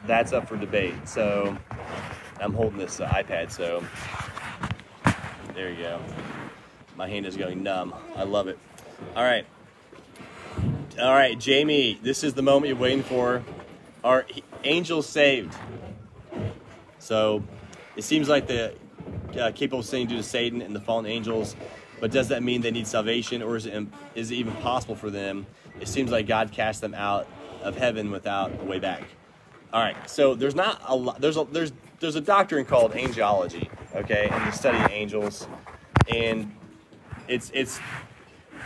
that's up for debate. So I'm holding this uh, iPad, so there you go. My hand is going numb. I love it. All right. All right, Jamie, this is the moment you're waiting for. Are angels saved? So it seems like the uh, capable of sinning due to Satan and the fallen angels, but does that mean they need salvation, or is it, is it even possible for them? It seems like God cast them out of heaven without a way back. All right, so there's not a lot. There's a, there's there's a doctrine called angelology, okay, and the study of angels, and it's it's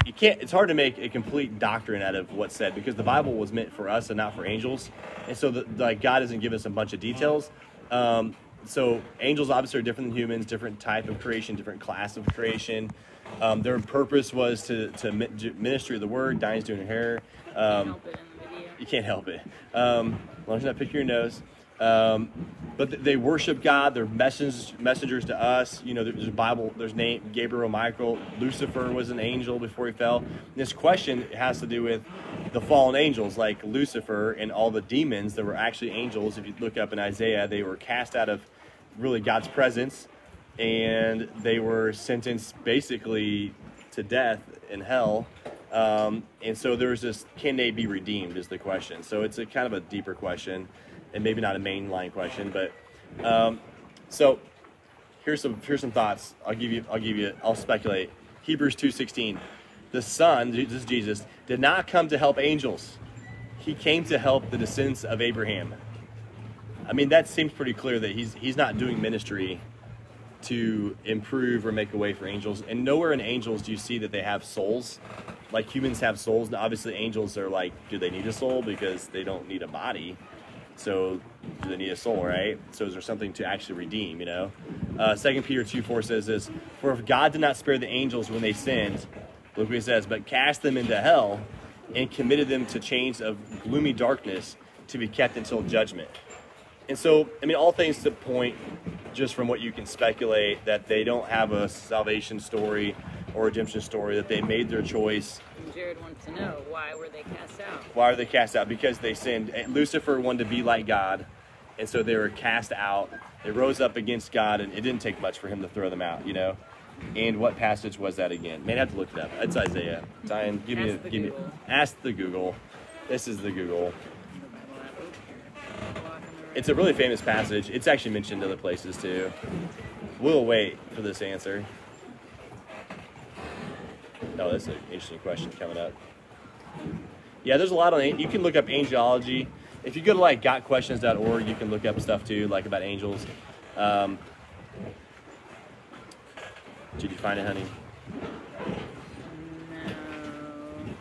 you can't. It's hard to make a complete doctrine out of what's said because the Bible was meant for us and not for angels, and so the, like God doesn't give us a bunch of details. Um, so angels obviously are different than humans, different type of creation, different class of creation. Um, their purpose was to, to ministry of the word. Diane's doing her hair. Um, you can't help it. Um, as long as you're not picking your nose. Um, but th- they worship God. They're messengers, messengers to us. You know, there's a Bible, there's name, Gabriel, Michael. Lucifer was an angel before he fell. And this question has to do with the fallen angels like Lucifer and all the demons that were actually angels. If you look up in Isaiah, they were cast out of really God's presence and they were sentenced basically to death in hell. Um, and so there's this, can they be redeemed is the question. So it's a kind of a deeper question. And maybe not a mainline question, but um, so here's some here's some thoughts. I'll give you I'll give you I'll speculate. Hebrews two sixteen, the Son, this is Jesus, did not come to help angels. He came to help the descendants of Abraham. I mean, that seems pretty clear that he's he's not doing ministry to improve or make a way for angels. And nowhere in angels do you see that they have souls. Like humans have souls. Now, obviously angels are like, do they need a soul? Because they don't need a body. So do they need a soul, right? So is there something to actually redeem, you know? Uh, Second Peter two four says this, for if God did not spare the angels when they sinned, look what he says, but cast them into hell and committed them to chains of gloomy darkness to be kept until judgment. And so, I mean, all things to point, just from what you can speculate, that they don't have a salvation story or redemption story, that they made their choice. Jared wants to know, why were they cast out? Why were they cast out? Because they sinned. And Lucifer wanted to be like God, and so they were cast out. They rose up against God, and it didn't take much for him to throw them out, you know? And what passage was that again? Man, I have to look it up. It's Isaiah. Diane, give me a, give me a, ask the Google. This is the Google. It's a really famous passage. It's actually mentioned other places too. We'll wait for this answer. Oh, that's an interesting question coming up. Yeah, there's a lot on it. You can look up angelology. If you go to like got questions dot org, you can look up stuff too, like about angels. Um, did you find it, honey? No.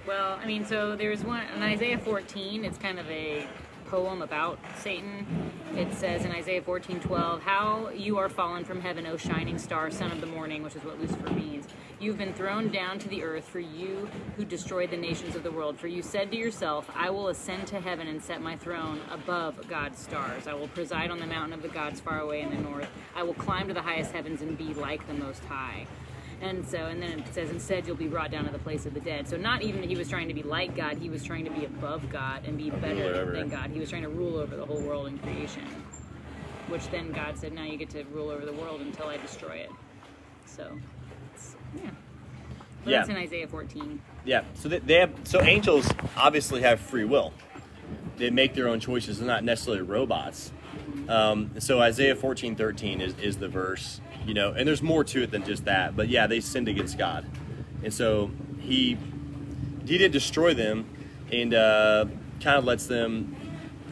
Well, I mean, so there's one in Isaiah fourteen. It's kind of a poem about Satan. It says in Isaiah fourteen twelve, how you are fallen from heaven, O shining star, son of the morning, which is what Lucifer means. You've been thrown down to the earth, for you who destroyed the nations of the world. For you said to yourself, I will ascend to heaven and set my throne above God's stars. I will preside on the mountain of the gods far away in the north. I will climb to the highest heavens and be like the Most High. And so, and then it says, instead you'll be brought down to the place of the dead. So not even that he was trying to be like God, he was trying to be above God and be better than God. He was trying to rule over the whole world and creation. Which then God said, now you get to rule over the world until I destroy it. So, yeah. But yeah. That's in Isaiah fourteen. Yeah, so they, they have, so angels obviously have free will. They make their own choices, they're not necessarily robots. Um, so Isaiah fourteen thirteen is, is the verse, you know, and there's more to it than just that. But yeah, they sinned against God. And so he, he did destroy them and uh, kind of lets them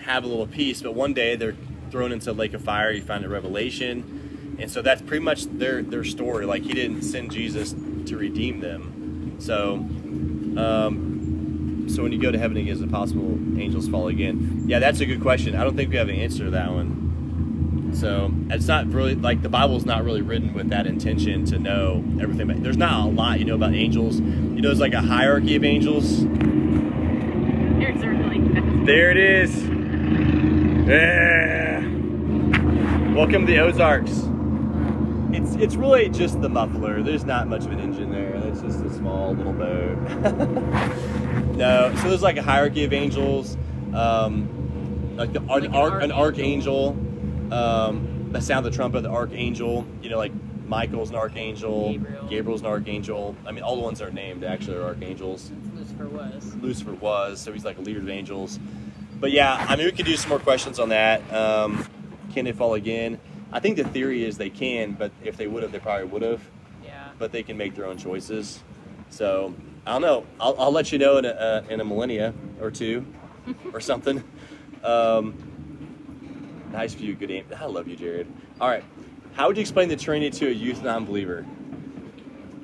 have a little peace. But one day they're thrown into a lake of fire. You find a Revelation. And so that's pretty much their, their story. Like he didn't send Jesus to redeem them. So, um, so when you go to heaven again, is it possible angels fall again? Yeah, that's a good question. I don't think we have an answer to that one. So it's not really, like the Bible's not really written with that intention to know everything. But there's not a lot you know about angels. You know, it's like a hierarchy of angels. There's certainly. There it is. Yeah. Welcome to the Ozarks. It's it's really just the muffler. There's not much of an engine there. It's just a small little boat. No, so there's like a hierarchy of angels, um, like, the, like an, arch, an archangel, an archangel um, the sound of the trumpet, the archangel, you know, like Michael's an archangel, Gabriel. Gabriel's an archangel. I mean, all the ones that are named actually are archangels. Lucifer was. Lucifer was, so he's like a leader of angels. But yeah, I mean, we could do some more questions on that. Um, can they fall again? I think the theory is they can, but if they would have, they probably would have. Yeah. But they can make their own choices. So... I don't know. I'll, I'll let you know in a, uh, in a millennia or two or something. Um, nice view. Good aim. I love you, Jared. All right. How would you explain the Trinity to a youth non-believer?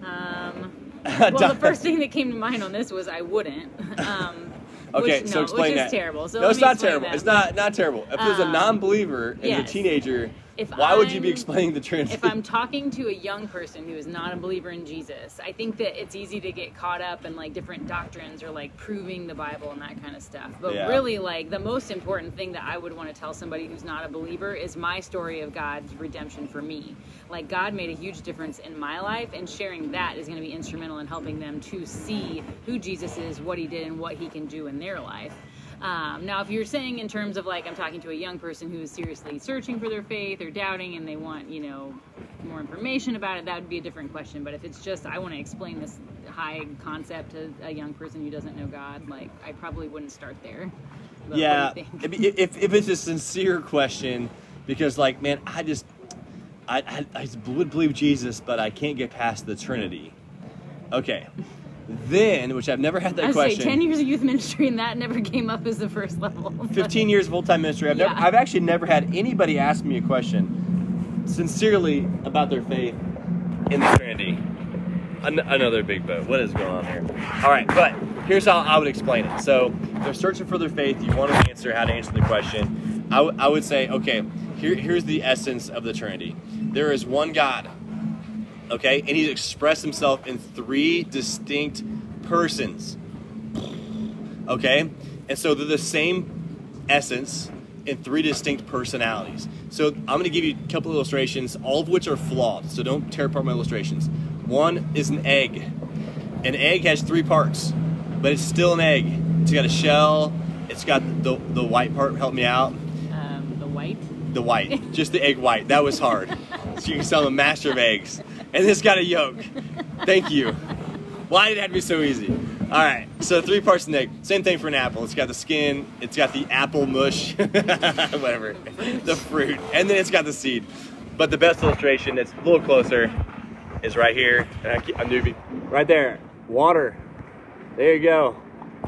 Um, well, the first thing that came to mind on this was I wouldn't. Um, okay, which, so no, explain which that. Which is terrible. So no, it's not terrible. That. It's not, not terrible. If um, there's a non-believer and yes. a teenager... If Why I'm, would you be explaining the Trinity? If I'm talking to a young person who is not a believer in Jesus, I think that it's easy to get caught up in like different doctrines or like proving the Bible and that kind of stuff. But yeah. really, like the most important thing that I would want to tell somebody who's not a believer is my story of God's redemption for me. Like God made a huge difference in my life, and sharing that is going to be instrumental in helping them to see who Jesus is, what he did, and what he can do in their life. Um, now, if you're saying in terms of like I'm talking to a young person who is seriously searching for their faith or doubting and they want, you know, more information about it, that would be a different question. But if it's just I want to explain this high concept to a young person who doesn't know God, like I probably wouldn't start there. But yeah, if, if it's a sincere question, because like, man, I just I, I, I would believe Jesus, but I can't get past the Trinity. Okay. Then, which I've never had that I question. I say ten years of youth ministry and that never came up as the first level. fifteen years full-time ministry. I've, yeah. never, I've actually never had anybody ask me a question. sincerely about their faith in the Trinity. An- another big boat. What is going on here? All right, but here's how I would explain it. So they're searching for their faith. You want to answer how to answer the question. I, w- I would say, okay, here, here's the essence of the Trinity. There is one God, okay? And he's expressed himself in three distinct persons, okay? And so they're the same essence in three distinct personalities. So I'm going to give you a couple illustrations, all of which are flawed, so don't tear apart my illustrations. One is an egg. An egg has three parts, but it's still an egg. It's got a shell. It's got the the white part. Help me out. Um, the white? The white. Just the egg white. That was hard. So you can tell I'm a master of eggs. And it's got a yolk. Thank you. Why did it have to be so easy? All right, so three parts an egg. Same thing for an apple. It's got the skin, it's got the apple mush, whatever, the fruit, and then it's got the seed. But the best illustration that's a little closer is right here. And I keep, I'm newbie. Right there, water. There you go,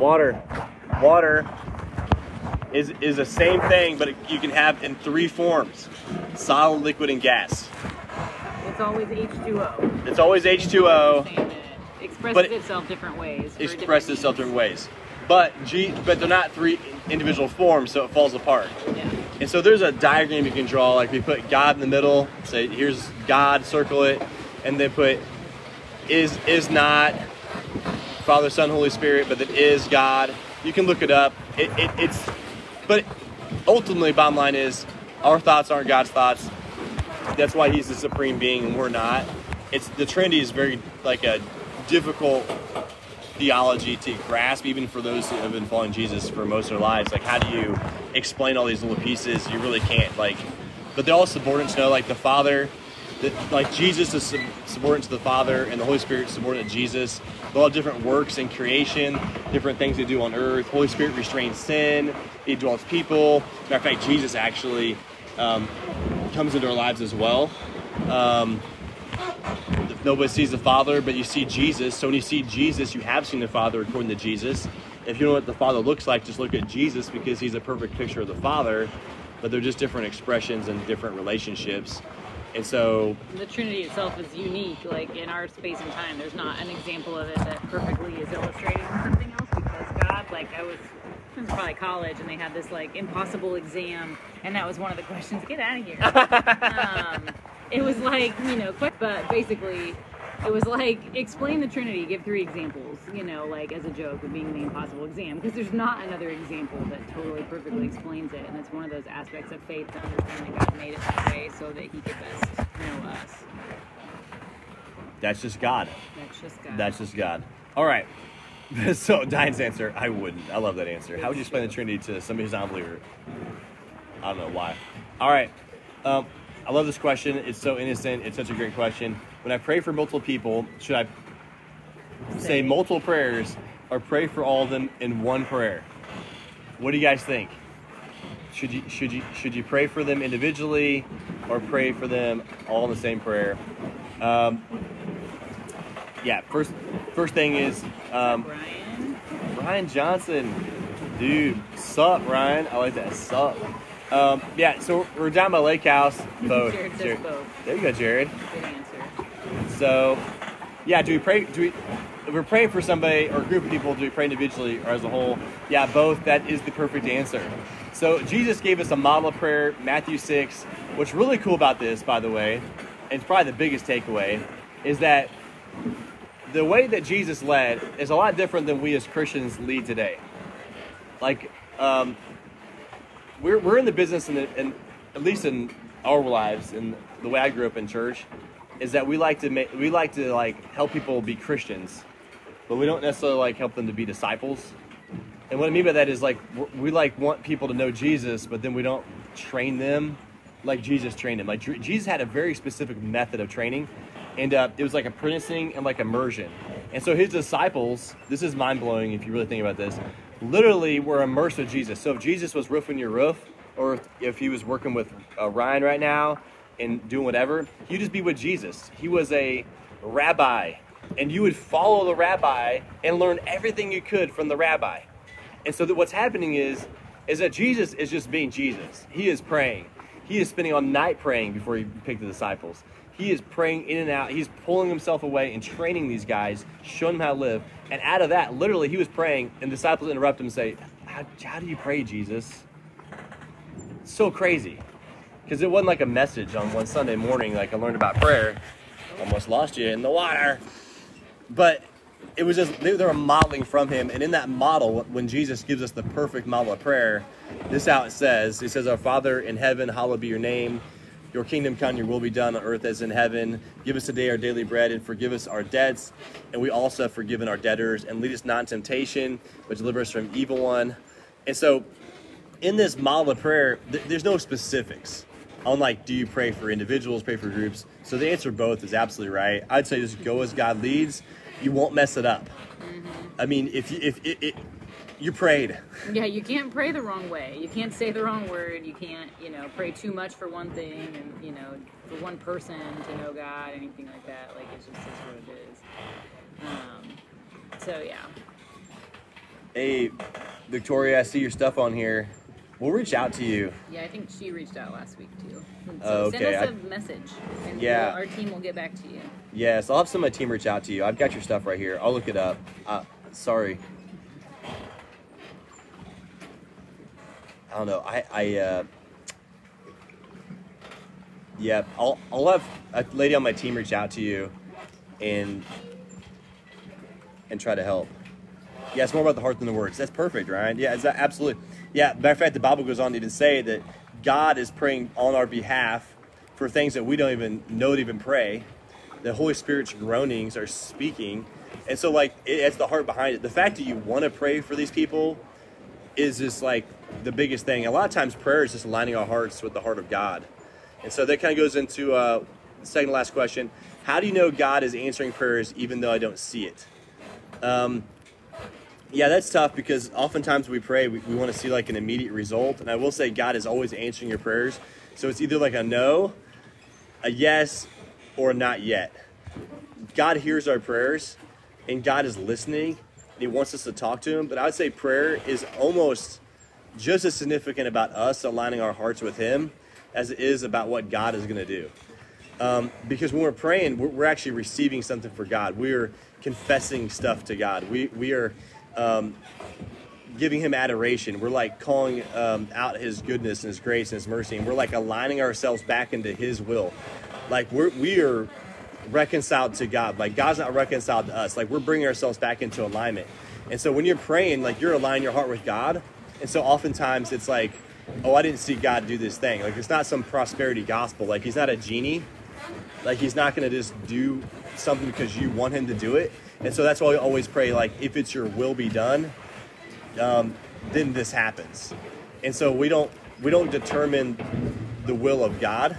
water. Water is, is the same thing, but it, you can have in three forms: solid, liquid, and gas. It's always H two O. It's always H two O. Expresses itself different ways. Expresses itself different ways, but G, but they're not three individual forms, so it falls apart. Yeah. And so there's a diagram you can draw. Like we put God in the middle. Say here's God, circle it, and then put is is not Father, Son, Holy Spirit, but that is God. You can look it up. It, it it's, but ultimately, bottom line is our thoughts aren't God's thoughts. That's why He's the supreme being, and we're not. It's the Trinity is very like a difficult theology to grasp, even for those who have been following Jesus for most of their lives. Like, how do you explain all these little pieces? You really can't. Like, but they're all subordinate to know, like the Father, the, like Jesus is subordinate to the Father, and the Holy Spirit is subordinate to Jesus. They're all different works in creation, different things they do on earth. Holy Spirit restrains sin. He dwells people. Matter of fact, Jesus actually um, comes into our lives as well. Um, Nobody sees the Father, but you see Jesus. So when you see Jesus, you have seen the Father according to Jesus. If you don't know what the Father looks like, just look at Jesus, because he's a perfect picture of the Father, but they're just different expressions and different relationships. And so the Trinity itself is unique. Like in our space and time, there's not an example of it that perfectly is illustrating something else, because God, like I was, I was probably college, and they had this like impossible exam, and that was one of the questions. Get out of here. um, It was like, you know, but basically, it was like, explain the Trinity, give three examples, you know, like as a joke of being the impossible exam, because there's not another example that totally perfectly explains it, and that's one of those aspects of faith, to understand that God made it that way so that he could best know us. That's just God. That's just God. That's just God. All right. So, Diane's answer, I wouldn't. I love that answer. How would you explain the Trinity to somebody who's not a believer? I don't know why. All right. Um... I love this question. It's so innocent. It's such a great question. When I pray for multiple people, should I say multiple prayers or pray for all of them in one prayer? What do you guys think? Should you should you should you pray for them individually or pray for them all in the same prayer? Um, yeah. First first thing is um, Ryan. Ryan Johnson, dude. Sup, Ryan? I like that. Sup. Um, yeah, so we're down by Lake House. Both. Jared says Jared. Both. There you go, Jared. Good answer. So, yeah, do we pray? Do we? If we're praying for somebody or a group of people, do we pray individually or as a whole? Yeah, both. That is the perfect answer. So Jesus gave us a model of prayer, Matthew six. What's really cool about this, by the way, and it's probably the biggest takeaway, is that the way that Jesus led is a lot different than we as Christians lead today. Like, um... We're we're in the business, and at least in our lives, and the way I grew up in church, is that we like to make we like to like help people be Christians, but we don't necessarily like help them to be disciples. And what I mean by that is like we like want people to know Jesus, but then we don't train them like Jesus trained them. Like Jesus had a very specific method of training, and uh, it was like apprenticing and like immersion. And so his disciples, this is mind blowing if you really think about this. Literally, we're immersed with Jesus. So if Jesus was roofing your roof, or if he was working with uh, Ryan right now and doing whatever, you just be with Jesus. He was a rabbi, and you would follow the rabbi and learn everything you could from the rabbi. And so that what's happening is, is that Jesus is just being Jesus. He is praying. He is spending all night praying before he picked the disciples. He is praying in and out. He's pulling himself away and training these guys, showing them how to live. And out of that, literally, he was praying, and the disciples interrupt him and say, how, how do you pray, Jesus? It's so crazy. Because it wasn't like a message on one Sunday morning, like I learned about prayer. Almost lost you in the water. But it was just, they were modeling from him. And in that model, when Jesus gives us the perfect model of prayer, this is how it says. It says, our Father in heaven, hallowed be your name. Your kingdom come, your will be done on earth as in heaven. Give us today our daily bread and forgive us our debts. And we also have forgiven our debtors. And lead us not in temptation, but deliver us from evil one. And so in this model of prayer, th- there's no specifics on like, do you pray for individuals, pray for groups? So the answer both is absolutely right. I'd say just go as God leads. You won't mess it up. Mm-hmm. I mean, if you, if it, it you prayed. Yeah, you can't pray the wrong way. You can't say the wrong word. You can't, you know, pray too much for one thing and, you know, for one person to know God, anything like that. Like, it's just is what it is. Um, so, yeah. Hey, Victoria, I see your stuff on here. We'll reach out to you. Yeah, I think she reached out last week, too. So oh, okay. Send us a I, message, and yeah. we'll, our team will get back to you. Yes, I'll have some of my team reach out to you. I've got your stuff right here. I'll look it up. Uh, sorry. I don't know. I, I uh, yeah, I'll, I'll have a lady on my team reach out to you and, and try to help. Yeah, it's more about the heart than the words. That's perfect, Ryan. Yeah, it's absolutely. Yeah, matter of fact, the Bible goes on to even say that God is praying on our behalf for things that we don't even know to even pray. The Holy Spirit's groanings are speaking. And so, like, it, it's the heart behind it. The fact that you want to pray for these people is just, like, the biggest thing. A lot of times prayer is just aligning our hearts with the heart of God. And so that kind of goes into uh, the second to last question. How do you know God is answering prayers even though I don't see it? Um, yeah, that's tough because oftentimes we pray, we, we want to see like an immediate result. And I will say God is always answering your prayers. So it's either like a no, a yes, or a not yet. God hears our prayers and God is listening. And he wants us to talk to him. But I would say prayer is almost just as significant about us aligning our hearts with him as it is about what God is going to do. Um, because when we're praying, we're, we're actually receiving something for God. We're confessing stuff to God. We we are um, giving him adoration. We're like calling um, out his goodness and his grace and his mercy. And we're like aligning ourselves back into his will. Like we're, we are reconciled to God. Like God's not reconciled to us. Like we're bringing ourselves back into alignment. And so when you're praying, like you're aligning your heart with God. And so oftentimes it's like, oh, I didn't see God do this thing. Like it's not some prosperity gospel. Like he's not a genie. Like he's not going to just do something because you want him to do it. And so that's why we always pray, like, if it's your will be done, um, then this happens. And so we don't we don't determine the will of God.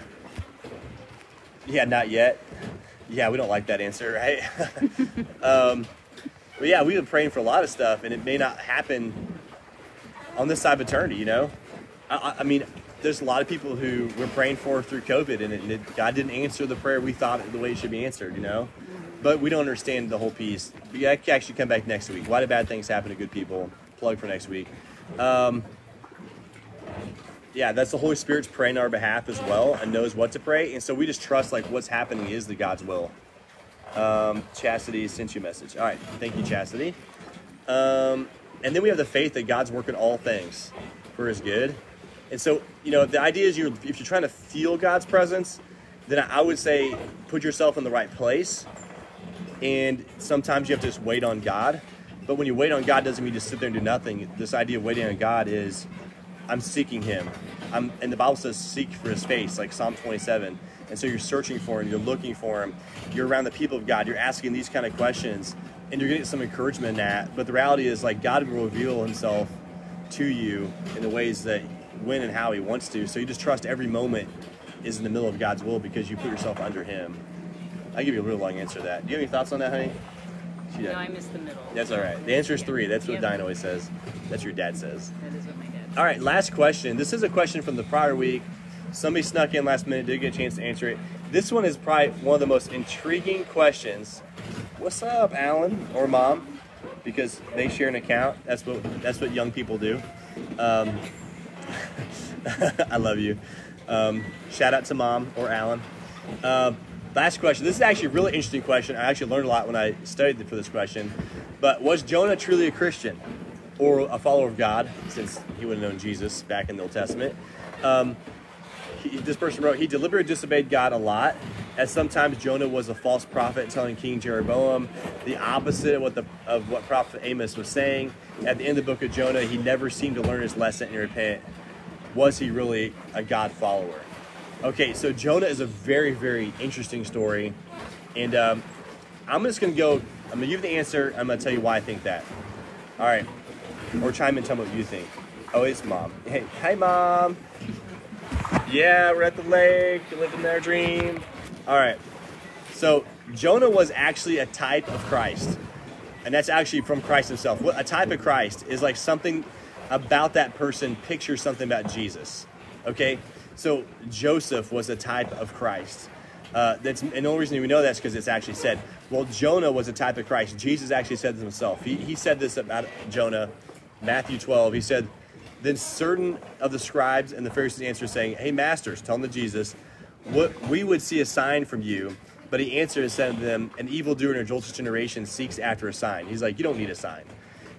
Yeah, not yet. Yeah, we don't like that answer, right? um, but yeah, we've been praying for a lot of stuff, and it may not happen on this side of eternity, you know? I, I mean, there's a lot of people who we're praying for through COVID, and, it, and it, God didn't answer the prayer we thought it, the way it should be answered, you know? But we don't understand the whole piece. We actually come back next week. Why do bad things happen to good people? Plug for next week. Um, yeah, that's the Holy Spirit's praying on our behalf as well and knows what to pray. And so we just trust, like, what's happening is the God's will. Um, Chastity sent you a message. All right. Thank you, Chastity. Um... And then we have the faith that God's working all things for his good. And so, you know, the idea is you're, if you're trying to feel God's presence, then I would say put yourself in the right place. And sometimes you have to just wait on God. But when you wait on God, doesn't mean you just sit there and do nothing. This idea of waiting on God is I'm seeking him. I'm, and the Bible says seek for his face, like Psalm twenty-seven. And so you're searching for him. You're looking for him. You're around the people of God. You're asking these kind of questions. And you're going to get some encouragement in that. But the reality is, like, God will reveal himself to you in the ways that when and how he wants to. So you just trust every moment is in the middle of God's will because you put yourself under him. I'll give you a real long answer to that. Do you have any thoughts on that, honey? No, I missed the middle. That's all right. The answer is yeah. three. That's what yeah. Diane always says. That's what your dad says. That is what my dad says. All right, last question. This is a question from the prior week. Somebody snuck in last minute, didn't get a chance to answer it. This one is probably one of the most intriguing questions. What's up, Alan or Mom? Because they share an account. That's what that's what young people do. Um, I love you. Um, shout out to Mom or Alan. Uh, last question. This is actually a really interesting question. I actually learned a lot when I studied for this question. But was Jonah truly a Christian or a follower of God, since he would have known Jesus back in the Old Testament? Um, he, this person wrote, he deliberately disobeyed God a lot, as sometimes Jonah was a false prophet telling King Jeroboam the opposite of what, the, of what Prophet Amos was saying. At the end of the book of Jonah, he never seemed to learn his lesson and repent. Was he really a God follower? Okay, so Jonah is a very, very interesting story. And um, I'm just going to go, I'm going to give you the answer. I'm going to tell you why I think that. All right. Or chime in and tell me what you think. Oh, it's Mom. Hey, hi, Mom. Yeah, we're at the lake. We're living our dream. All right. So Jonah was actually a type of Christ. And that's actually from Christ himself. What a type of Christ is, like something about that person pictures something about Jesus. Okay? So Joseph was a type of Christ. Uh, that's, and the only reason we know that's because it's actually said. Well, Jonah was a type of Christ. Jesus actually said this himself. He, he said this about Jonah, Matthew twelve. He said, then certain of the scribes and the Pharisees answered, saying, hey, masters, tell them to Jesus, what, we would see a sign from you. But he answered and said to them, an evildoer in a adulterous generation seeks after a sign. He's like, you don't need a sign.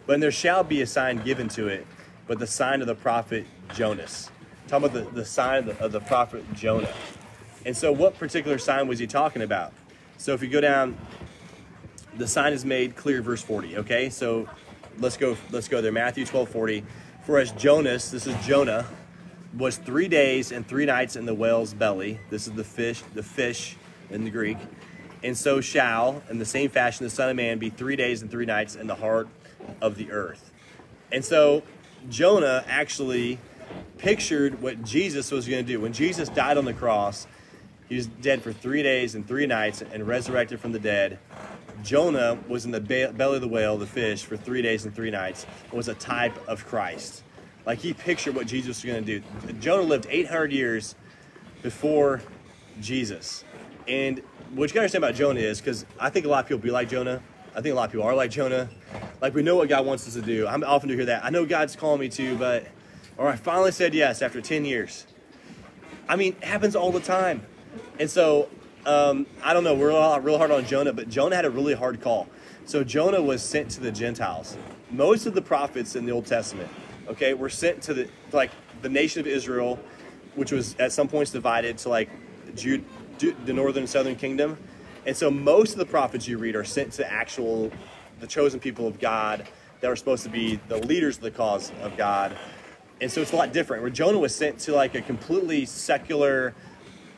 But there shall be a sign given to it, but the sign of the prophet Jonas. Talking about the, the sign of the, of the prophet Jonah. And so what particular sign was he talking about? So if you go down, the sign is made clear, verse forty, okay? So let's go let's go there, Matthew twelve forty. For as Jonas, this is Jonah, was three days and three nights in the whale's belly. This is the fish, the fish in the Greek. And so shall, in the same fashion, the Son of Man be three days and three nights in the heart of the earth. And so Jonah actually pictured what Jesus was going to do. When Jesus died on the cross, he was dead for three days and three nights and resurrected from the dead. Jonah was in the belly of the whale, the fish, for three days and three nights. It was a type of Christ. Like, he pictured what Jesus was going to do. Jonah lived eight hundred years before Jesus. And what you got to understand about Jonah is, because I think a lot of people be like Jonah. I think a lot of people are like Jonah. Like, we know what God wants us to do. I'm often to hear that. I know God's calling me to, but, or I finally said yes after ten years. I mean, it happens all the time. And so, um, I don't know, we're all real hard on Jonah, but Jonah had a really hard call. So Jonah was sent to the Gentiles. Most of the prophets in the Old Testament, okay, were sent to the, like, the nation of Israel, which was at some points divided to, like, Jude, the northern and southern kingdom. And so most of the prophets you read are sent to actual, the chosen people of God that were supposed to be the leaders of the cause of God. And so it's a lot different. Where Jonah was sent to, like, a completely secular,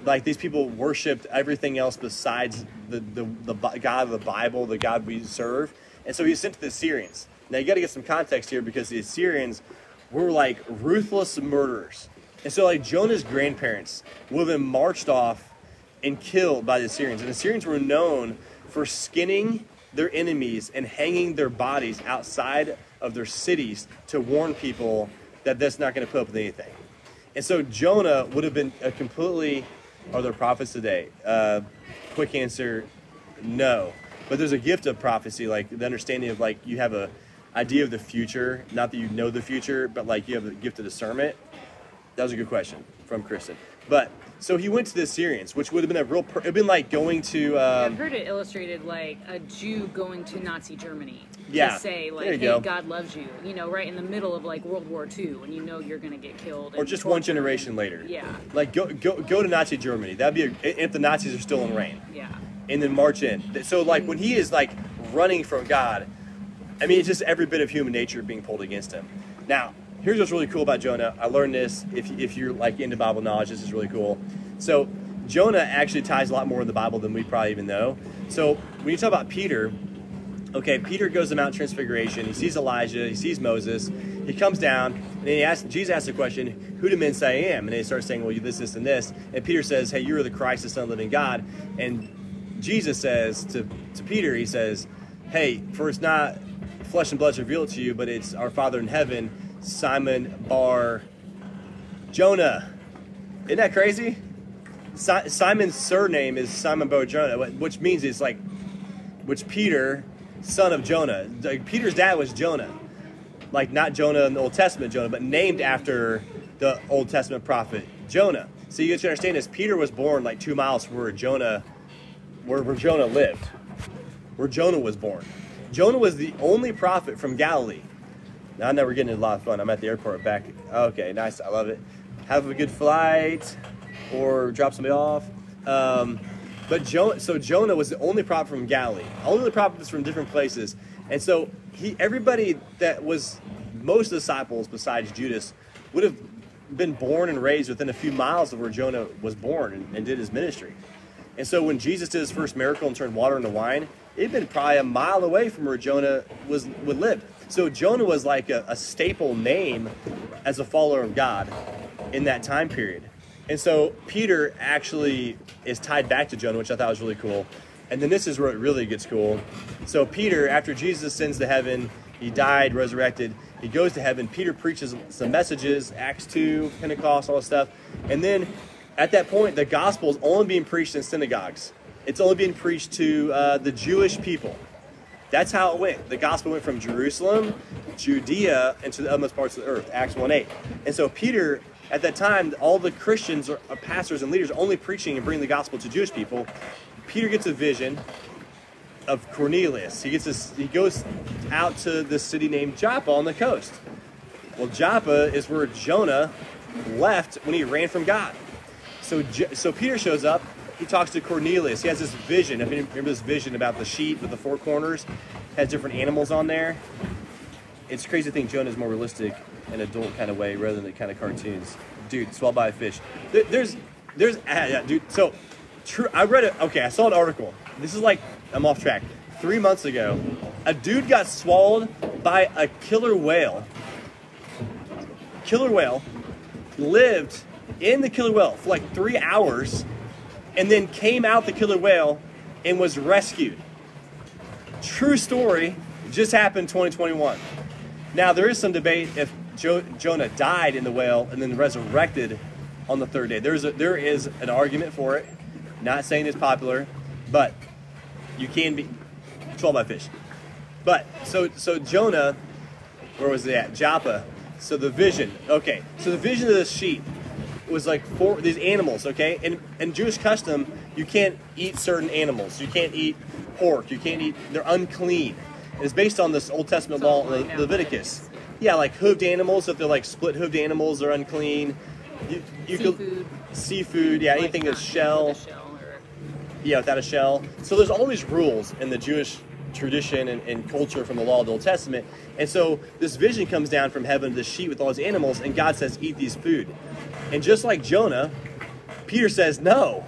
like, these people worshiped everything else besides the, the, the God of the Bible, the God we serve. And so he was sent to the Assyrians. Now, you got to get some context here, because the Assyrians were, like, ruthless murderers. And so, like, Jonah's grandparents would have been marched off and killed by the Assyrians. And the Assyrians were known for skinning their enemies and hanging their bodies outside of their cities to warn people that that's not going to put up with anything. And so Jonah would have been a completely... Are there prophets today? Uh, quick answer, no. But there's a gift of prophecy, like the understanding of, like, you have a idea of the future. Not that you know the future, but, like, you have the gift of discernment. That was a good question from Kristen. But so he went to the Assyrians, which would have been a real. Per it'd been like going to. Um, I've heard it illustrated like a Jew going to Nazi Germany. Yeah. To say, like, hey, go. God loves you. You know, right in the middle of, like, World War Two, and you know you're going to get killed. Or just one generation and, later. Yeah. Like, go go go to Nazi Germany. That'd be a, if the Nazis are still in reign. Yeah. And then march in. So, like, when he is, like, running from God, I mean, it's just every bit of human nature being pulled against him. Now, here's what's really cool about Jonah. I learned this. If, if you're, like, into Bible knowledge, this is really cool. So Jonah actually ties a lot more in the Bible than we probably even know. So when you talk about Peter, okay, Peter goes to Mount Transfiguration. He sees Elijah. He sees Moses. He comes down, and he asks, Jesus asks the question, who do men say I am? And they start saying, well, you this, this, and this. And Peter says, hey, you are the Christ, the Son of the living God. And Jesus says to, to Peter, he says, hey, for it's not flesh and blood revealed to you, but it's our Father in heaven, Simon Bar Jonah. Isn't that crazy? Si Simon's surname is Simon Bar Jonah, which means it's like, which Peter, son of Jonah. Like, Peter's dad was Jonah. Like, not Jonah in the Old Testament Jonah, but named after the Old Testament prophet Jonah. So you guys can understand is Peter was born like two miles from where Jonah, where, where Jonah lived, where Jonah was born. Jonah was the only prophet from Galilee. Now I know we're getting into a lot of fun. I'm at the airport back. Okay, nice. I love it. Have a good flight or drop somebody off. Um, but Jonah, so Jonah was the only prophet from Galilee. Only the prophets from different places. And so he, everybody that was, most disciples besides Judas would have been born and raised within a few miles of where Jonah was born and, and did his ministry. And so when Jesus did his first miracle and turned water into wine, it'd been probably a mile away from where Jonah was would live. So Jonah was like a, a staple name as a follower of God in that time period. And so Peter actually is tied back to Jonah, which I thought was really cool. And then this is where it really gets cool. So Peter, after Jesus ascends to heaven, he died, resurrected, he goes to heaven. Peter preaches some messages, Acts two, Pentecost, all that stuff. And then at that point, the gospel is only being preached in synagogues. It's only being preached to uh, the Jewish people. That's how it went. The gospel went from Jerusalem, Judea, and to the utmost parts of the earth, Acts one eight. And so Peter, at that time, all the Christians, or pastors and leaders, are only preaching and bringing the gospel to Jewish people. Peter gets a vision of Cornelius. He gets this, he goes out to this city named Joppa on the coast. Well, Joppa is where Jonah left when he ran from God. So, so Peter shows up. He talks to Cornelius. He has this vision. If you remember this vision about the sheep with the four corners, has different animals on there. It's crazy to think Jonah's more realistic in an adult kind of way rather than the kind of cartoons. Dude, swallowed by a fish. There's, there's, ah, dude. So, true. I read it. Okay, I saw an article. This is like, I'm off track. Three months ago, a dude got swallowed by a killer whale. Killer whale lived in the killer whale for like three hours. And then came out the killer whale and was rescued. True story, just happened twenty twenty-one. Now there is some debate if Jo- Jonah died in the whale and then resurrected on the third day. There's a, there is an argument for it. Not saying it's popular, but you can be swallowed by fish. But so so Jonah, where was he at? Joppa. So the vision. Okay. So the vision of the sheep. Was like four these animals, okay? And in Jewish custom, you can't eat certain animals. You can't eat pork. You can't eat. They're unclean. It's based on this Old Testament law, Le Leviticus. Yeah, like hooved animals. So if they're like split hooved animals, they're unclean. You, you seafood. Could seafood. Yeah, like anything that's shell. With a shell or... Yeah, without a shell. So there's all these rules in the Jewish tradition and, and culture from the law of the Old Testament. And so this vision comes down from heaven to the sheep with all these animals, and God says, "Eat these food." And just like Jonah, Peter says, no,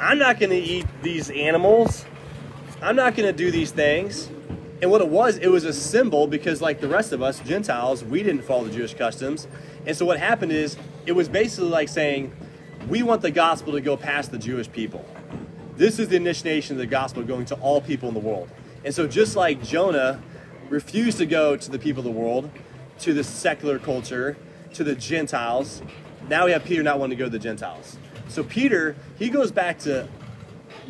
I'm not going to eat these animals. I'm not going to do these things. And what it was, it was a symbol because like the rest of us, Gentiles, we didn't follow the Jewish customs. And so what happened is it was basically like saying, we want the gospel to go past the Jewish people. This is the initiation of the gospel going to all people in the world. And so just like Jonah refused to go to the people of the world, to the secular culture, to the Gentiles, now we have Peter not wanting to go to the Gentiles. So Peter, he goes back to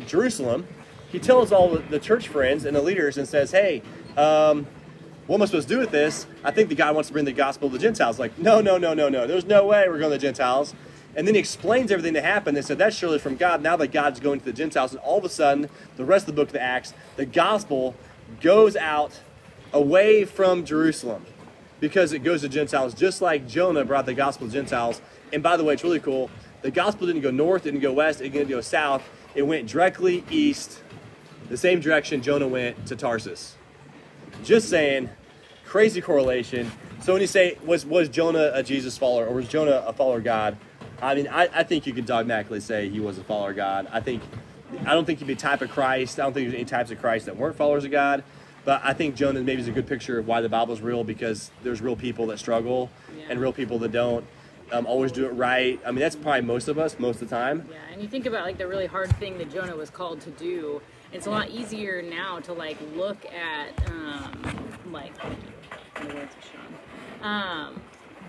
Jerusalem. He tells all the church friends and the leaders and says, hey, um, what am I supposed to do with this? I think the guy wants to bring the gospel to the Gentiles. Like, no, no, no, no, no. There's no way we're going to the Gentiles. And then he explains everything that happened. They said, that's surely from God. Now that God's going to the Gentiles. And all of a sudden, the rest of the book of the Acts, the gospel goes out away from Jerusalem. Because it goes to Gentiles, just like Jonah brought the gospel to Gentiles. And by the way, it's really cool. The gospel didn't go north, didn't go west, it didn't go south. It went directly east, the same direction Jonah went to Tarsus. Just saying, crazy correlation. So when you say, was, was Jonah a Jesus follower or was Jonah a follower of God? I mean, I, I think you could dogmatically say he was a follower of God. I think, I don't think he'd be a type of Christ. I don't think there's any types of Christ that weren't followers of God. But I think Jonah maybe is a good picture of why the Bible's real, because there's real people that struggle yeah. and real people that don't um, always do it right. I mean, that's probably most of us most of the time. Yeah, and you think about like the really hard thing that Jonah was called to do. It's a lot easier now to like look at um, like the words of Sean. Um,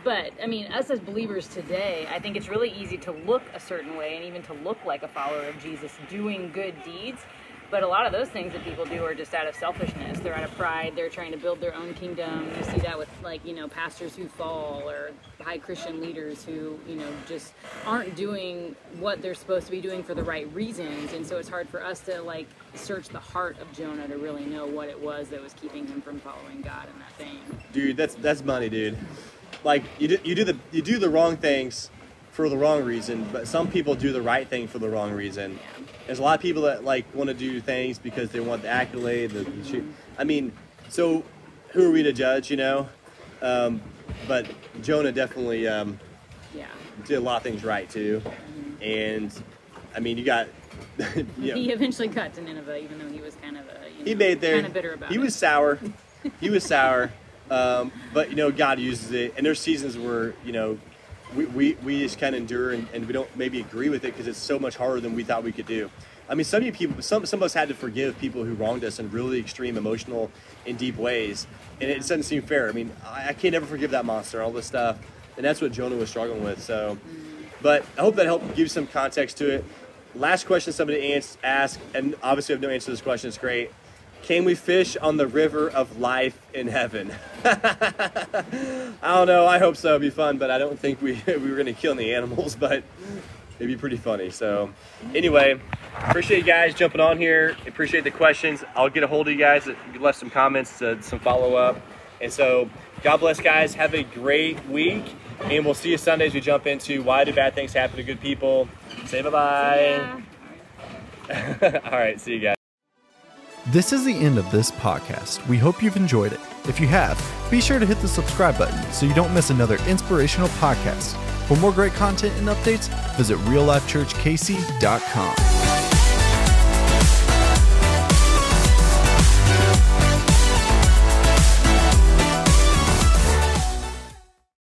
But, I mean, us as believers today, I think it's really easy to look a certain way and even to look like a follower of Jesus doing good deeds. But a lot of those things that people do are just out of selfishness. They're out of pride. They're trying to build their own kingdom. You see that with, like, you know, pastors who fall, or high Christian leaders who, you know, just aren't doing what they're supposed to be doing for the right reasons. And so it's hard for us to, like, search the heart of Jonah to really know what it was that was keeping him from following God and that thing. Dude, that's that's money, dude. Like, you do, you do the you do the wrong things for the wrong reason, but some people do the right thing for the wrong reason. Yeah. There's a lot of people that, like, want to do things because they want the accolade. The, mm-hmm. I mean, so who are we to judge, you know? Um, but Jonah definitely um, yeah. did a lot of things right, too. Mm-hmm. And, I mean, you got... you know, he eventually got to Nineveh, even though he was kind of, a, you know, he made there, kind of bitter about he it. He was sour. He was sour. Um, but, you know, God uses it. And there's seasons where, you know... We, we, we just kind of endure, and, and we don't maybe agree with it because it's so much harder than we thought we could do. I mean, some of you people, some, some of us had to forgive people who wronged us in really extreme, emotional, and deep ways. And it doesn't seem fair. I mean, I, I can't ever forgive that monster, all this stuff. And that's what Jonah was struggling with. So, but I hope that helped give some context to it. Last question somebody asked, and obviously I have no answer to this question. It's great. Can we fish on the river of life in heaven? I don't know. I hope so. It'd be fun, but I don't think we, we were going to kill any animals, but it'd be pretty funny. So anyway, appreciate you guys jumping on here. Appreciate the questions. I'll get a hold of you guys. You left some comments, uh, some follow-up. And so God bless, guys. Have a great week, and we'll see you Sunday as we jump into why do bad things happen to good people. Say bye-bye. Yeah. All right. See you guys. This is the end of this podcast. We hope you've enjoyed it. If you have, be sure to hit the subscribe button so you don't miss another inspirational podcast. For more great content and updates, visit real life church k c dot com.